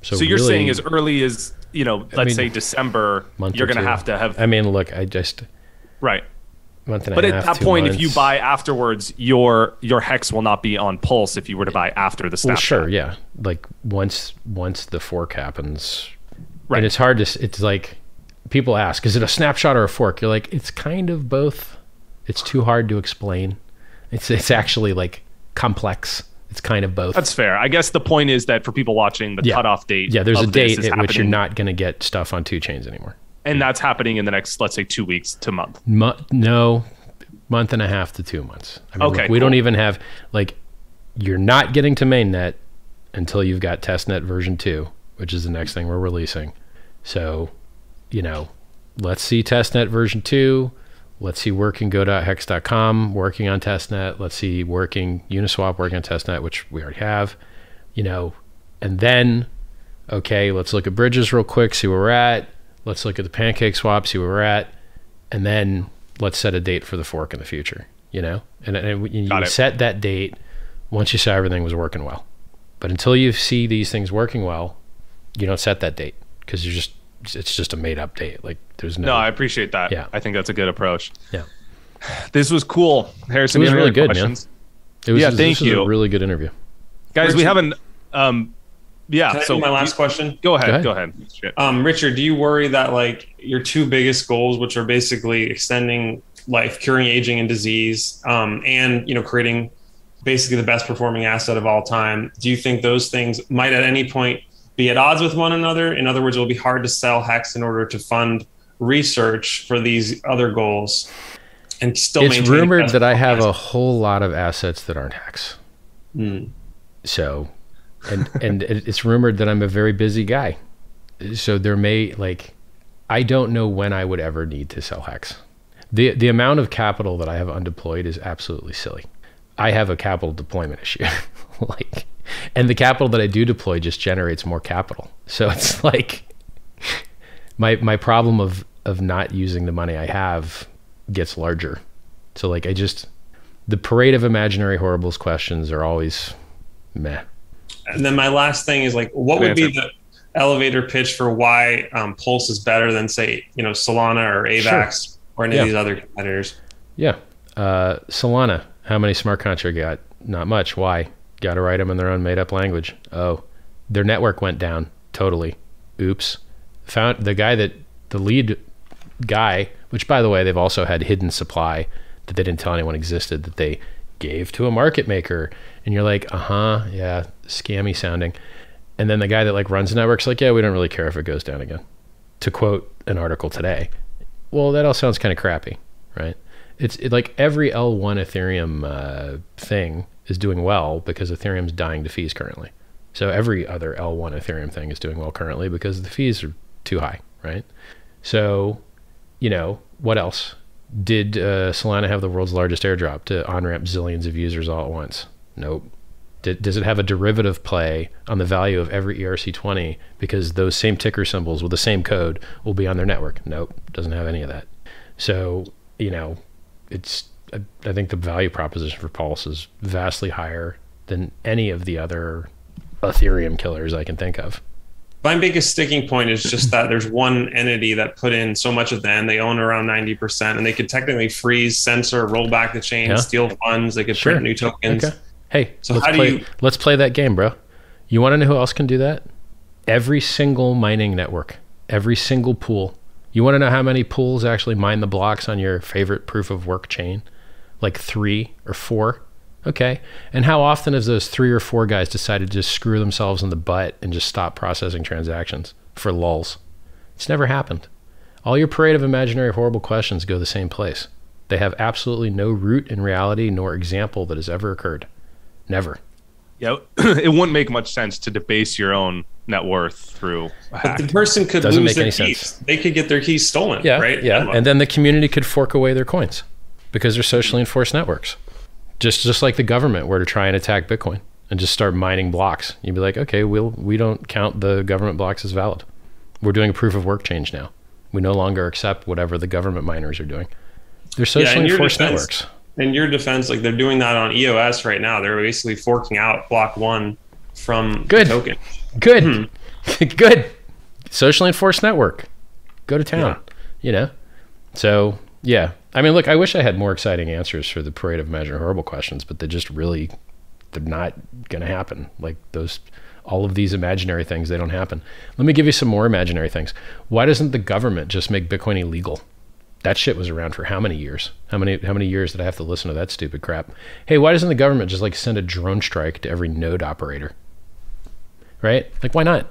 So you're really saying as early as, you know, let's say December, you're going to have... I mean, look, I just... Right. Month and but a half, at that point, months. If you buy afterwards, your Hex will not be on Pulse if you were to buy after the snapshot. Well, sure, yeah. Like once the fork happens. Right. And it's hard to... It's like... People ask, is it a snapshot or a fork? You're like, it's kind of both. It's too hard to explain. It's actually like complex. It's kind of both. That's fair. I guess the point is that for people watching, the cutoff date. Yeah, there's a date at which you're not going to get stuff on two chains anymore. And that's happening in the next, let's say, 2 weeks to month. Month and a half to 2 months. I mean, okay, look, we don't even have, like, you're not getting to mainnet until you've got testnet version 2, which is the next thing we're releasing. So... You know, let's see testnet version 2. Let's see working go.hex.com working on testnet. Let's see working Uniswap working on testnet, which we already have, you know. And then, okay, let's look at bridges real quick, see where we're at. Let's look at the pancake swap, see where we're at. And then let's set a date for the fork in the future, you know. And you set that date once you saw everything was working well. But until you see these things working well, you don't set that date because you're just it's just a made-up date. Like, there's no. No, I appreciate that. Yeah, I think that's a good approach. Yeah, this was cool, Harrison. It was really good, man. It was, yeah, thank you. This was a really good interview, guys. Richard, we haven't. Yeah. Can I do my last question? Go ahead. Richard, do you worry that like your two biggest goals, which are basically extending life, curing aging and disease, and creating basically the best performing asset of all time, do you think those things might at any point be at odds with one another? In other words, it'll be hard to sell Hex in order to fund research for these other goals and still maintain. It's rumored that I have a whole lot of assets that aren't Hex. Mm. So. And it's rumored that I'm a very busy guy. So there may, like, I don't know when I would ever need to sell Hex. The amount of capital that I have undeployed is absolutely silly. I have a capital deployment issue. Like, and the capital that I do deploy just generates more capital. So it's like my problem of not using the money I have gets larger. So like the parade of imaginary horribles questions are always meh. And then my last thing is like, what would be the elevator pitch for why Pulse is better than, say, Solana or AVAX or any of these other competitors? Yeah. Solana, how many smart contracts you got? Not much. Why? Got to write them in their own made up language. Oh, their network went down. Totally. Oops. Found the guy that the lead guy, which by the way, they've also had hidden supply that they didn't tell anyone existed that they gave to a market maker. And you're like, yeah, scammy sounding. And then the guy that like runs the network's like, yeah, we don't really care if it goes down again. To quote an article today. Well, that all sounds kind of crappy, right? It's like every L1 Ethereum thing is doing well because Ethereum's dying to fees currently. So every other L1 Ethereum thing is doing well currently because the fees are too high, right? So, what else? Did Solana have the world's largest airdrop to on-ramp zillions of users all at once? Nope. Does it have a derivative play on the value of every ERC20 because those same ticker symbols with the same code will be on their network? Nope. Doesn't have any of that. So, I think the value proposition for Pulse is vastly higher than any of the other Ethereum killers I can think of. My biggest sticking point is just that there's one entity that put in so much of them. They own around 90%, and they could technically freeze, censor, roll back the chain, steal funds. They could print new tokens. Okay. Hey, so let's play that game, bro. You want to know who else can do that? Every single mining network, every single pool. You want to know how many pools actually mine the blocks on your favorite proof of work chain? Like 3 or 4? Okay. And how often have those 3 or 4 guys decided to just screw themselves in the butt and just stop processing transactions for lulls? It's never happened. All your parade of imaginary horrible questions go the same place. They have absolutely no root in reality nor example that has ever occurred. Never. Yeah, it wouldn't make much sense to debase your own net worth through a hack. But the person could lose their keys. They could get their keys stolen, right? Yeah, and then the community could fork away their coins because they're socially enforced networks. Just like the government were to try and attack Bitcoin and just start mining blocks. You'd be like, okay, we don't count the government blocks as valid. We're doing a proof of work change now. We no longer accept whatever the government miners are doing. They're socially enforced networks. In your defense, like they're doing that on EOS right now. They're basically forking out block 1 from the token. Good. Good. Socially enforced network. Go to town. Yeah. So yeah. I mean, look, I wish I had more exciting answers for the parade of imaginary horrible questions, but they just really, they're not going to happen. Like all of these imaginary things, they don't happen. Let me give you some more imaginary things. Why doesn't the government just make Bitcoin illegal? That shit was around for how many years? How many years did I have to listen to that stupid crap? Hey, why doesn't the government just like send a drone strike to every node operator? Right? Like, why not?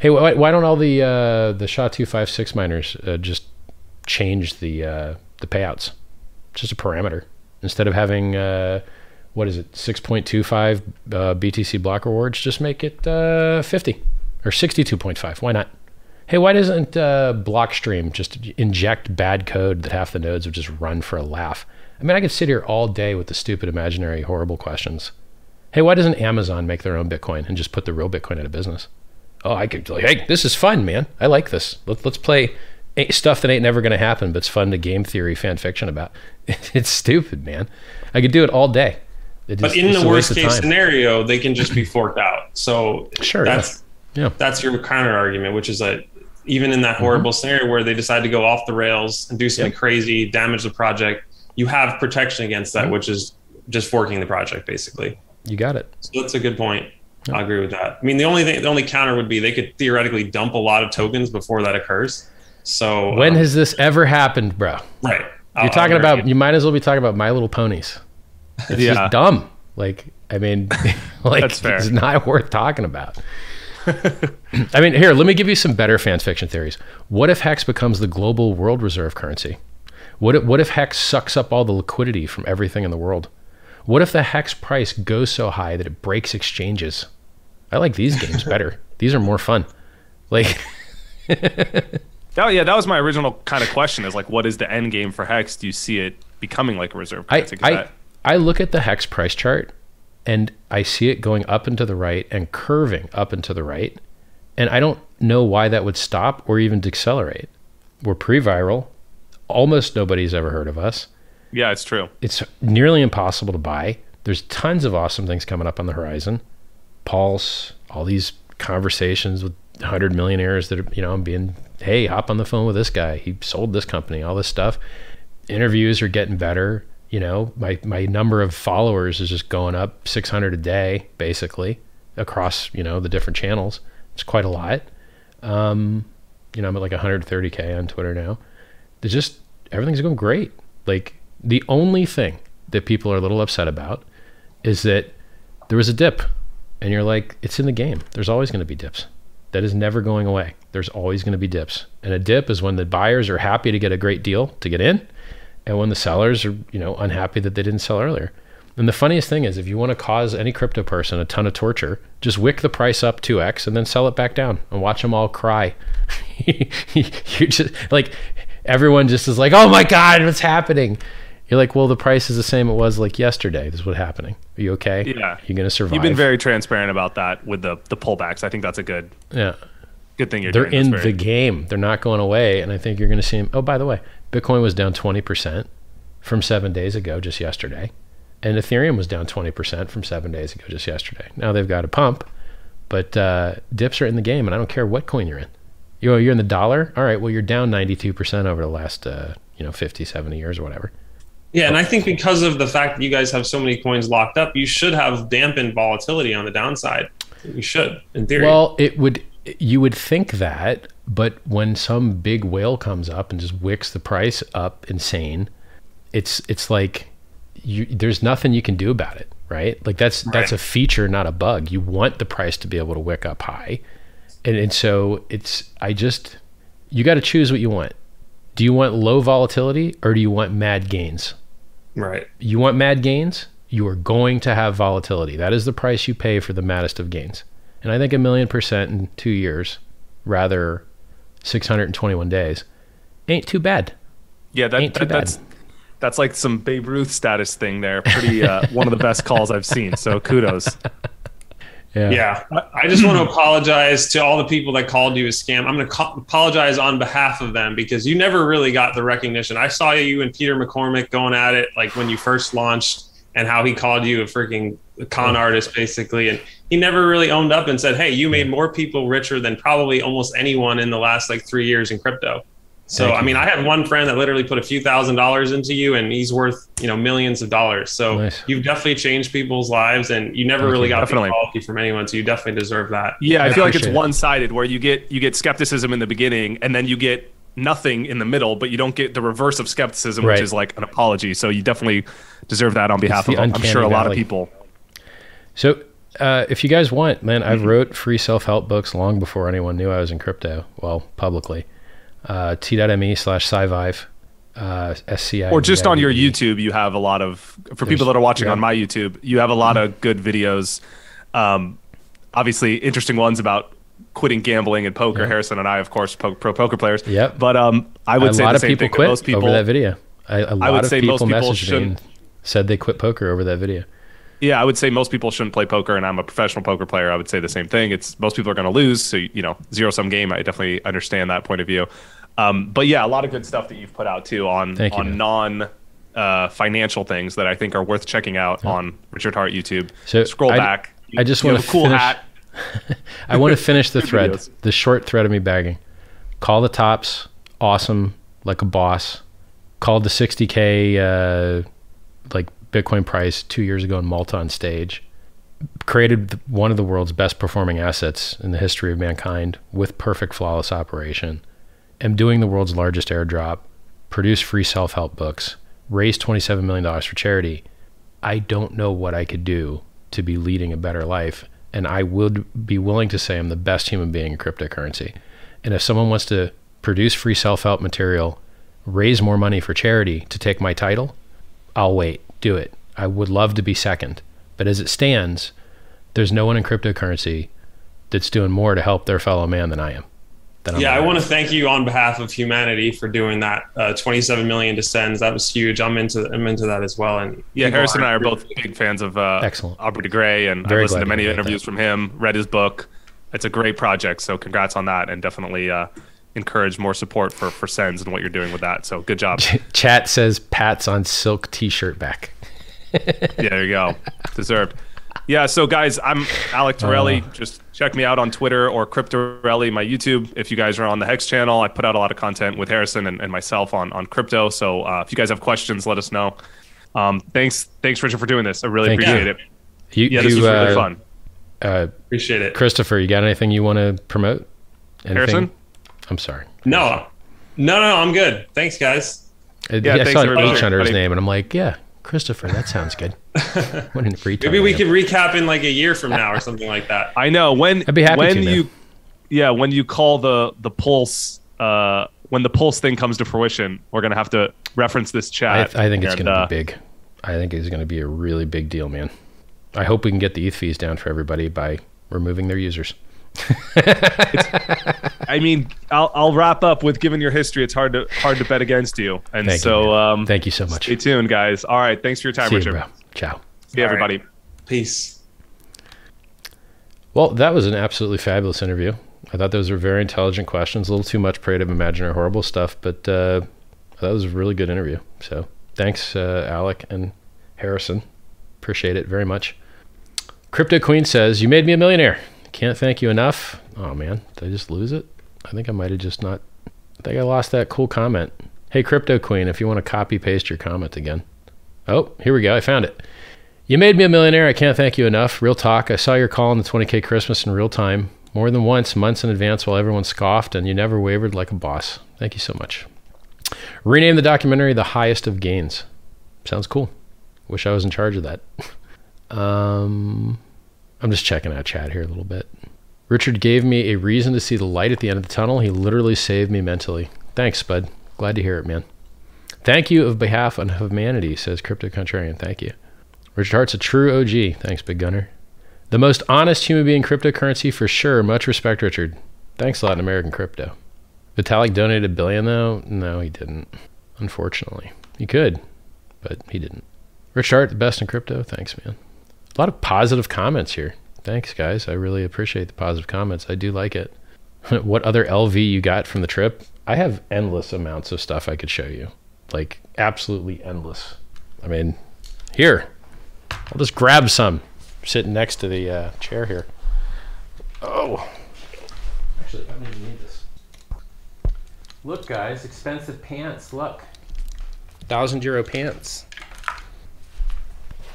Hey, why don't all the SHA-256 miners just change the payouts? It's just a parameter. Instead of having, 6.25 BTC block rewards, just make it 50 or 62.5. Why not? Hey, why doesn't Blockstream just inject bad code that half the nodes would just run for a laugh? I mean, I could sit here all day with the stupid, imaginary, horrible questions. Hey, why doesn't Amazon make their own Bitcoin and just put the real Bitcoin out of business? Oh, I could be like, hey, this is fun, man. I like this. Let's play stuff that ain't never going to happen, but it's fun to game theory fan fiction about. It's stupid, man. I could do it all day. But in the worst case scenario, they can just be forked out. So that's your counter argument, which is that even in that horrible scenario where they decide to go off the rails and do something crazy, damage the project, you have protection against that, which is just forking the project, basically. You got it. So that's a good point. I agree with that. I mean, the only thing, the only counter would be they could theoretically dump a lot of tokens before that occurs. So when has this ever happened, bro? Right. You're talking about, you might as well be talking about My Little Ponies. It's just dumb. Like, I mean, like it's not worth talking about. I mean, here, let me give you some better fan fiction theories. What if Hex becomes the global world reserve currency? What if Hex sucks up all the liquidity from everything in the world? What if the Hex price goes so high that it breaks exchanges? I like these games better. These are more fun. Like, oh yeah, that was my original kind of question, is like, what is the end game for Hex? Do you see it becoming like a reserve currency? I look at the Hex price chart and I see it going up and to the right and curving up and to the right. And I don't know why that would stop or even decelerate. We're pre-viral. Almost nobody's ever heard of us. Yeah, it's true. It's nearly impossible to buy. There's tons of awesome things coming up on the horizon. Pulse, all these conversations with 100 millionaires that are, you know, being, hey, hop on the phone with this guy. He sold this company, all this stuff. Interviews are getting better. You know, my number of followers is just going up 600 a day, basically, across, you know, the different channels. It's quite a lot. You know, I'm at like 130K on Twitter now. There's just, everything's going great. Like, the only thing that people are a little upset about is that there was a dip, and you're like, it's in the game. There's always going to be dips. That is never going away. There's always going to be dips. And a dip is when the buyers are happy to get a great deal to get in, and when the sellers are, you know, unhappy that they didn't sell earlier. And the funniest thing is, if you want to cause any crypto person a ton of torture, just wick the price up 2x and then sell it back down and watch them all cry. You just, like, everyone just is like, oh my God, what's happening? You're like, well, the price is the same it was like yesterday. This is what's happening. Are you okay? Yeah. You're going to survive. You've been very transparent about that with the pullbacks. I think that's a good, good thing you're doing. They're in the game. They're not going away. And I think you're going to see them. Oh, by the way, Bitcoin was down 20% from 7 days ago, just yesterday. And Ethereum was down 20% from 7 days ago, just yesterday. Now they've got a pump, but dips are in the game. And I don't care what coin you're in. You're in the dollar? All right, well, you're down 92% over the last, 50, 70 years or whatever. Yeah, and I think because of the fact that you guys have so many coins locked up, you should have dampened volatility on the downside. You should, in theory. Well, you would think that, but when some big whale comes up and just wicks the price up insane, it's like there's nothing you can do about it, right? Like that's a feature, not a bug. You want the price to be able to wick up high. And so you got to choose what you want. Do you want low volatility or do you want mad gains? Right. You want mad gains? You are going to have volatility. That is the price you pay for the maddest of gains. And I think 1,000,000% in 2 years, rather 621 days, ain't too bad. Yeah, that's like some Babe Ruth status thing there. Pretty one of the best calls I've seen. So kudos. Yeah. I just want to apologize to all the people that called you a scam. I'm going to apologize on behalf of them because you never really got the recognition. I saw you and Peter McCormick going at it like when you first launched and how he called you a freaking con artist, basically. And he never really owned up and said, hey, you made more people richer than probably almost anyone in the last like 3 years in crypto. So, I mean, I had one friend that literally put a few $1,000s into you and he's worth, you know, millions of dollars. So you've definitely changed people's lives and you never really got the quality from anyone. So you definitely deserve that. Yeah. I feel like it's one-sided where you get skepticism in the beginning and then you get nothing in the middle, but you don't get the reverse of skepticism, which is like an apology. So you definitely deserve that on behalf of, I'm sure, a lot of people. So if you guys want, man, I've wrote free self-help books long before anyone knew I was in crypto. Well, publicly. t.me/scivive SCI. Or just on your YouTube, you have a lot of, people that are watching on my YouTube, you have a lot of good videos. Obviously interesting ones about quitting gambling and poker. Harrison and I, of course, pro poker players. But I would say a lot of people quit over that video. I would say most people shouldn't. Said they quit poker over that video. Yeah, I would say most people shouldn't play poker, and I'm a professional poker player. I would say the same thing. It's most people are going to lose, so, you know, zero-sum game. I definitely understand that point of view. But yeah, a lot of good stuff that you've put out too on non-financial things that I think are worth checking out on Richard Hart YouTube. So scroll back. I just want to finish. Cool hat. I want to finish the thread, the short thread of me bagging. Call the tops, awesome, like a boss. Called the 60K like Bitcoin price 2 years ago in Malta on stage. Created one of the world's best performing assets in the history of mankind with perfect flawless operation. Am doing the world's largest airdrop. Produce free self-help books. Raise $27 million for charity. I don't know what I could do to be leading a better life. And I would be willing to say I'm the best human being in cryptocurrency. And if someone wants to produce free self-help material, raise more money for charity to take my title, I'll wait, do it. I would love to be second. But as it stands, there's no one in cryptocurrency that's doing more to help their fellow man than I am. Yeah, I want to thank you on behalf of humanity for doing that. 27 million to SENS, that was huge. I'm into that as well. And yeah, Harrison and I are both big fans of Aubrey de Grey, and I've listened to many interviews from him, read his book. It's a great project, so congrats on that, and definitely encourage more support for SENS and what you're doing with that. So good job. Chat says Pat's on silk t-shirt back. Yeah, there you go. Deserved. Yeah, so guys, I'm Alec Torelli. Just check me out on Twitter or Cryptorelli, my YouTube. If you guys are on the Hex channel, I put out a lot of content with Harrison and myself on crypto. So if you guys have questions, let us know. Thanks, Richard, for doing this. I really appreciate it. This was really fun. Appreciate it. Christopher, you got anything you want to promote? Anything? Harrison? I'm sorry. No, I'm good. Thanks, guys. I saw an H under his name, and I'm like, yeah. Christopher, that sounds good. What an free time. Maybe we could recap in like a year from now or something like that. I know when I'd be happy when you call the pulse when the pulse thing comes to fruition, we're gonna have to reference this chat. I think it's gonna be big. I think it's gonna be a really big deal, man. I hope we can get the ETH fees down for everybody by removing their users. I mean, I'll wrap up with given your history, it's hard to bet against you. And thank you so much. Stay tuned, guys. All right, thanks for your time, Richard. Ciao. See everybody. Peace. Well, that was an absolutely fabulous interview. I thought those were very intelligent questions. A little too much parade of imaginary horrible stuff, but that was a really good interview. So thanks, Alec and Harrison. Appreciate it very much. Crypto Queen says, "You made me a millionaire. Can't thank you enough." Oh man, did I just lose it? I think I might have just not. I think I lost that cool comment. Hey, Crypto Queen, if you want to copy paste your comment again. Oh, here we go. I found it. "You made me a millionaire. I can't thank you enough. Real talk. I saw your call on the 20K Christmas in real time, more than once, months in advance while everyone scoffed, and you never wavered like a boss. Thank you so much." Rename the documentary The Highest of Gains. Sounds cool. Wish I was in charge of that. I'm just checking out chat here a little bit. Richard gave me a reason to see the light at the end of the tunnel. He literally saved me mentally. Thanks, bud. Glad to hear it, man. Thank you on behalf of humanity, says Crypto Contrarian. Thank you. Richard Hart's a true OG. Thanks, Big Gunner. The most honest human being cryptocurrency for sure. Much respect, Richard. Thanks a lot in American crypto. Vitalik donated $1 billion, though? No, he didn't. Unfortunately. He could, but he didn't. Richard Hart, the best in crypto? Thanks, man. A lot of positive comments here. Thanks, guys. I really appreciate the positive comments. I do like it. What other LV you got from the trip? I have endless amounts of stuff I could show you. Like, absolutely endless. I mean, here. I'll just grab some. I'm sitting next to the chair here. Oh. Actually, I don't even need this. Look, guys. Expensive pants. Look. €1,000 pants.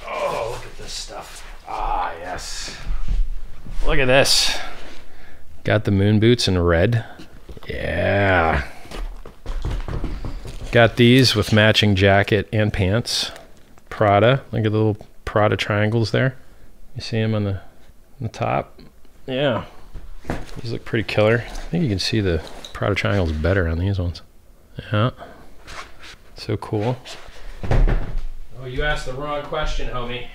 Oh, look at this stuff. Ah, yes. Look at this. Got the moon boots in red. Yeah. Got these with matching jacket and pants. Prada. Look at the little Prada triangles there. You see them on the top? Yeah. These look pretty killer. I think you can see the Prada triangles better on these ones. Yeah. So cool. Oh, you asked the wrong question, homie.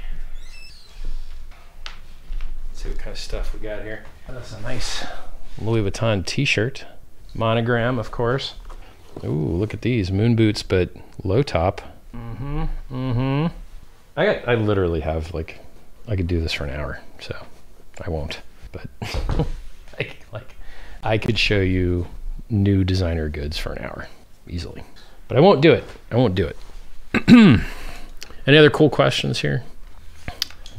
Let's see what kind of stuff we got here. That's a nice Louis Vuitton t-shirt. Monogram, of course. Ooh, look at these. Moon boots, but low top. Mm-hmm, mm-hmm. I literally have, like, I could do this for an hour, so I won't. But I could show you new designer goods for an hour, easily. But I won't do it. I won't do it. Any other cool questions here?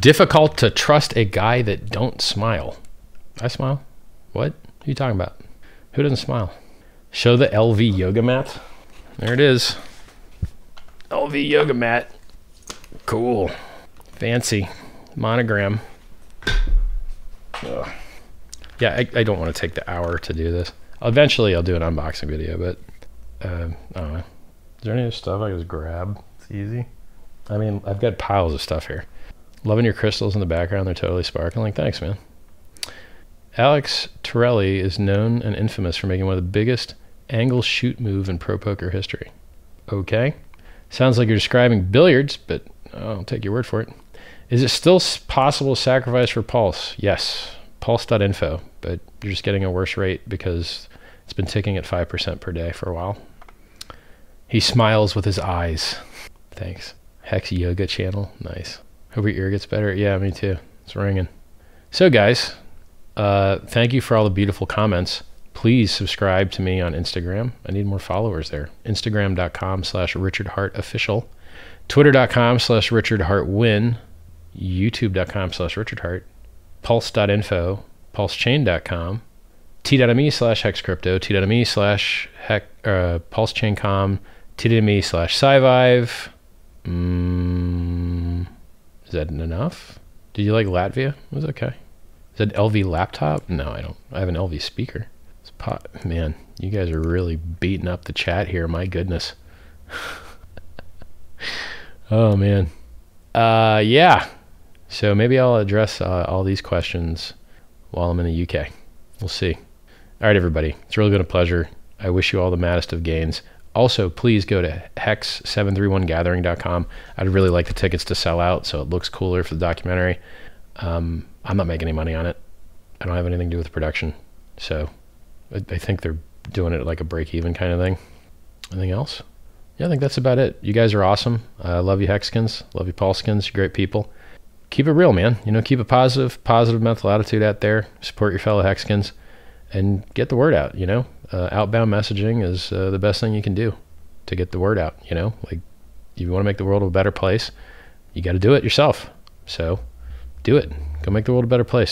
Difficult to trust a guy that don't smile. I smile? What? Who are you talking about? Who doesn't smile? Show the LV yoga mat. There it is. LV yoga mat. Cool. Fancy. Monogram. Ugh. Yeah, I don't want to take the hour to do this. Eventually I'll do an unboxing video, but I don't know. Is there any other stuff I can just grab? It's easy. I mean, I've got piles of stuff here. Loving your crystals in the background. They're totally sparkling. Thanks, man. Alec Torelli is known and infamous for making one of the biggest angle shoot move in pro poker history. Okay. Sounds like you're describing billiards, but I'll take your word for it. Is it still possible to sacrifice for Pulse? Yes. Pulse.info, but you're just getting a worse rate because it's been ticking at 5% per day for a while. He smiles with his eyes. Thanks. Hex yoga channel. Nice. Hope your ear gets better. Yeah, me too. It's ringing. So guys, thank you for all the beautiful comments. Please subscribe to me on Instagram. I need more followers there. Instagram.com/RichardHartOfficial, Twitter.com/RichardHartWin, YouTube.com/RichardHart, Pulse.info, PulseChain.com, T.me/HexCrypto, T.me/PulseChain.com, T.me/SciVive. Is that enough? Did you like Latvia? It was okay. Is that LV laptop? No, I don't. I have an LV speaker. It's pot. Man, you guys are really beating up the chat here. My goodness. Oh, man. Yeah. So maybe I'll address all these questions while I'm in the UK. We'll see. All right, everybody. It's really been a pleasure. I wish you all the maddest of gains. Also, please go to hex731gathering.com. I'd really like the tickets to sell out so it looks cooler for the documentary. I'm not making any money on it. I don't have anything to do with the production. So I think they're doing it like a break-even kind of thing. Anything else? Yeah, I think that's about it. You guys are awesome. I love you, Hexkins. Love you, Paulskins. You're great people. Keep it real, man. You know, keep a positive mental attitude out there. Support your fellow Hexkins and get the word out, you know? Outbound messaging is the best thing you can do to get the word out, you know? Like, if you want to make the world a better place, you got to do it yourself. So do it. Go make the world a better place.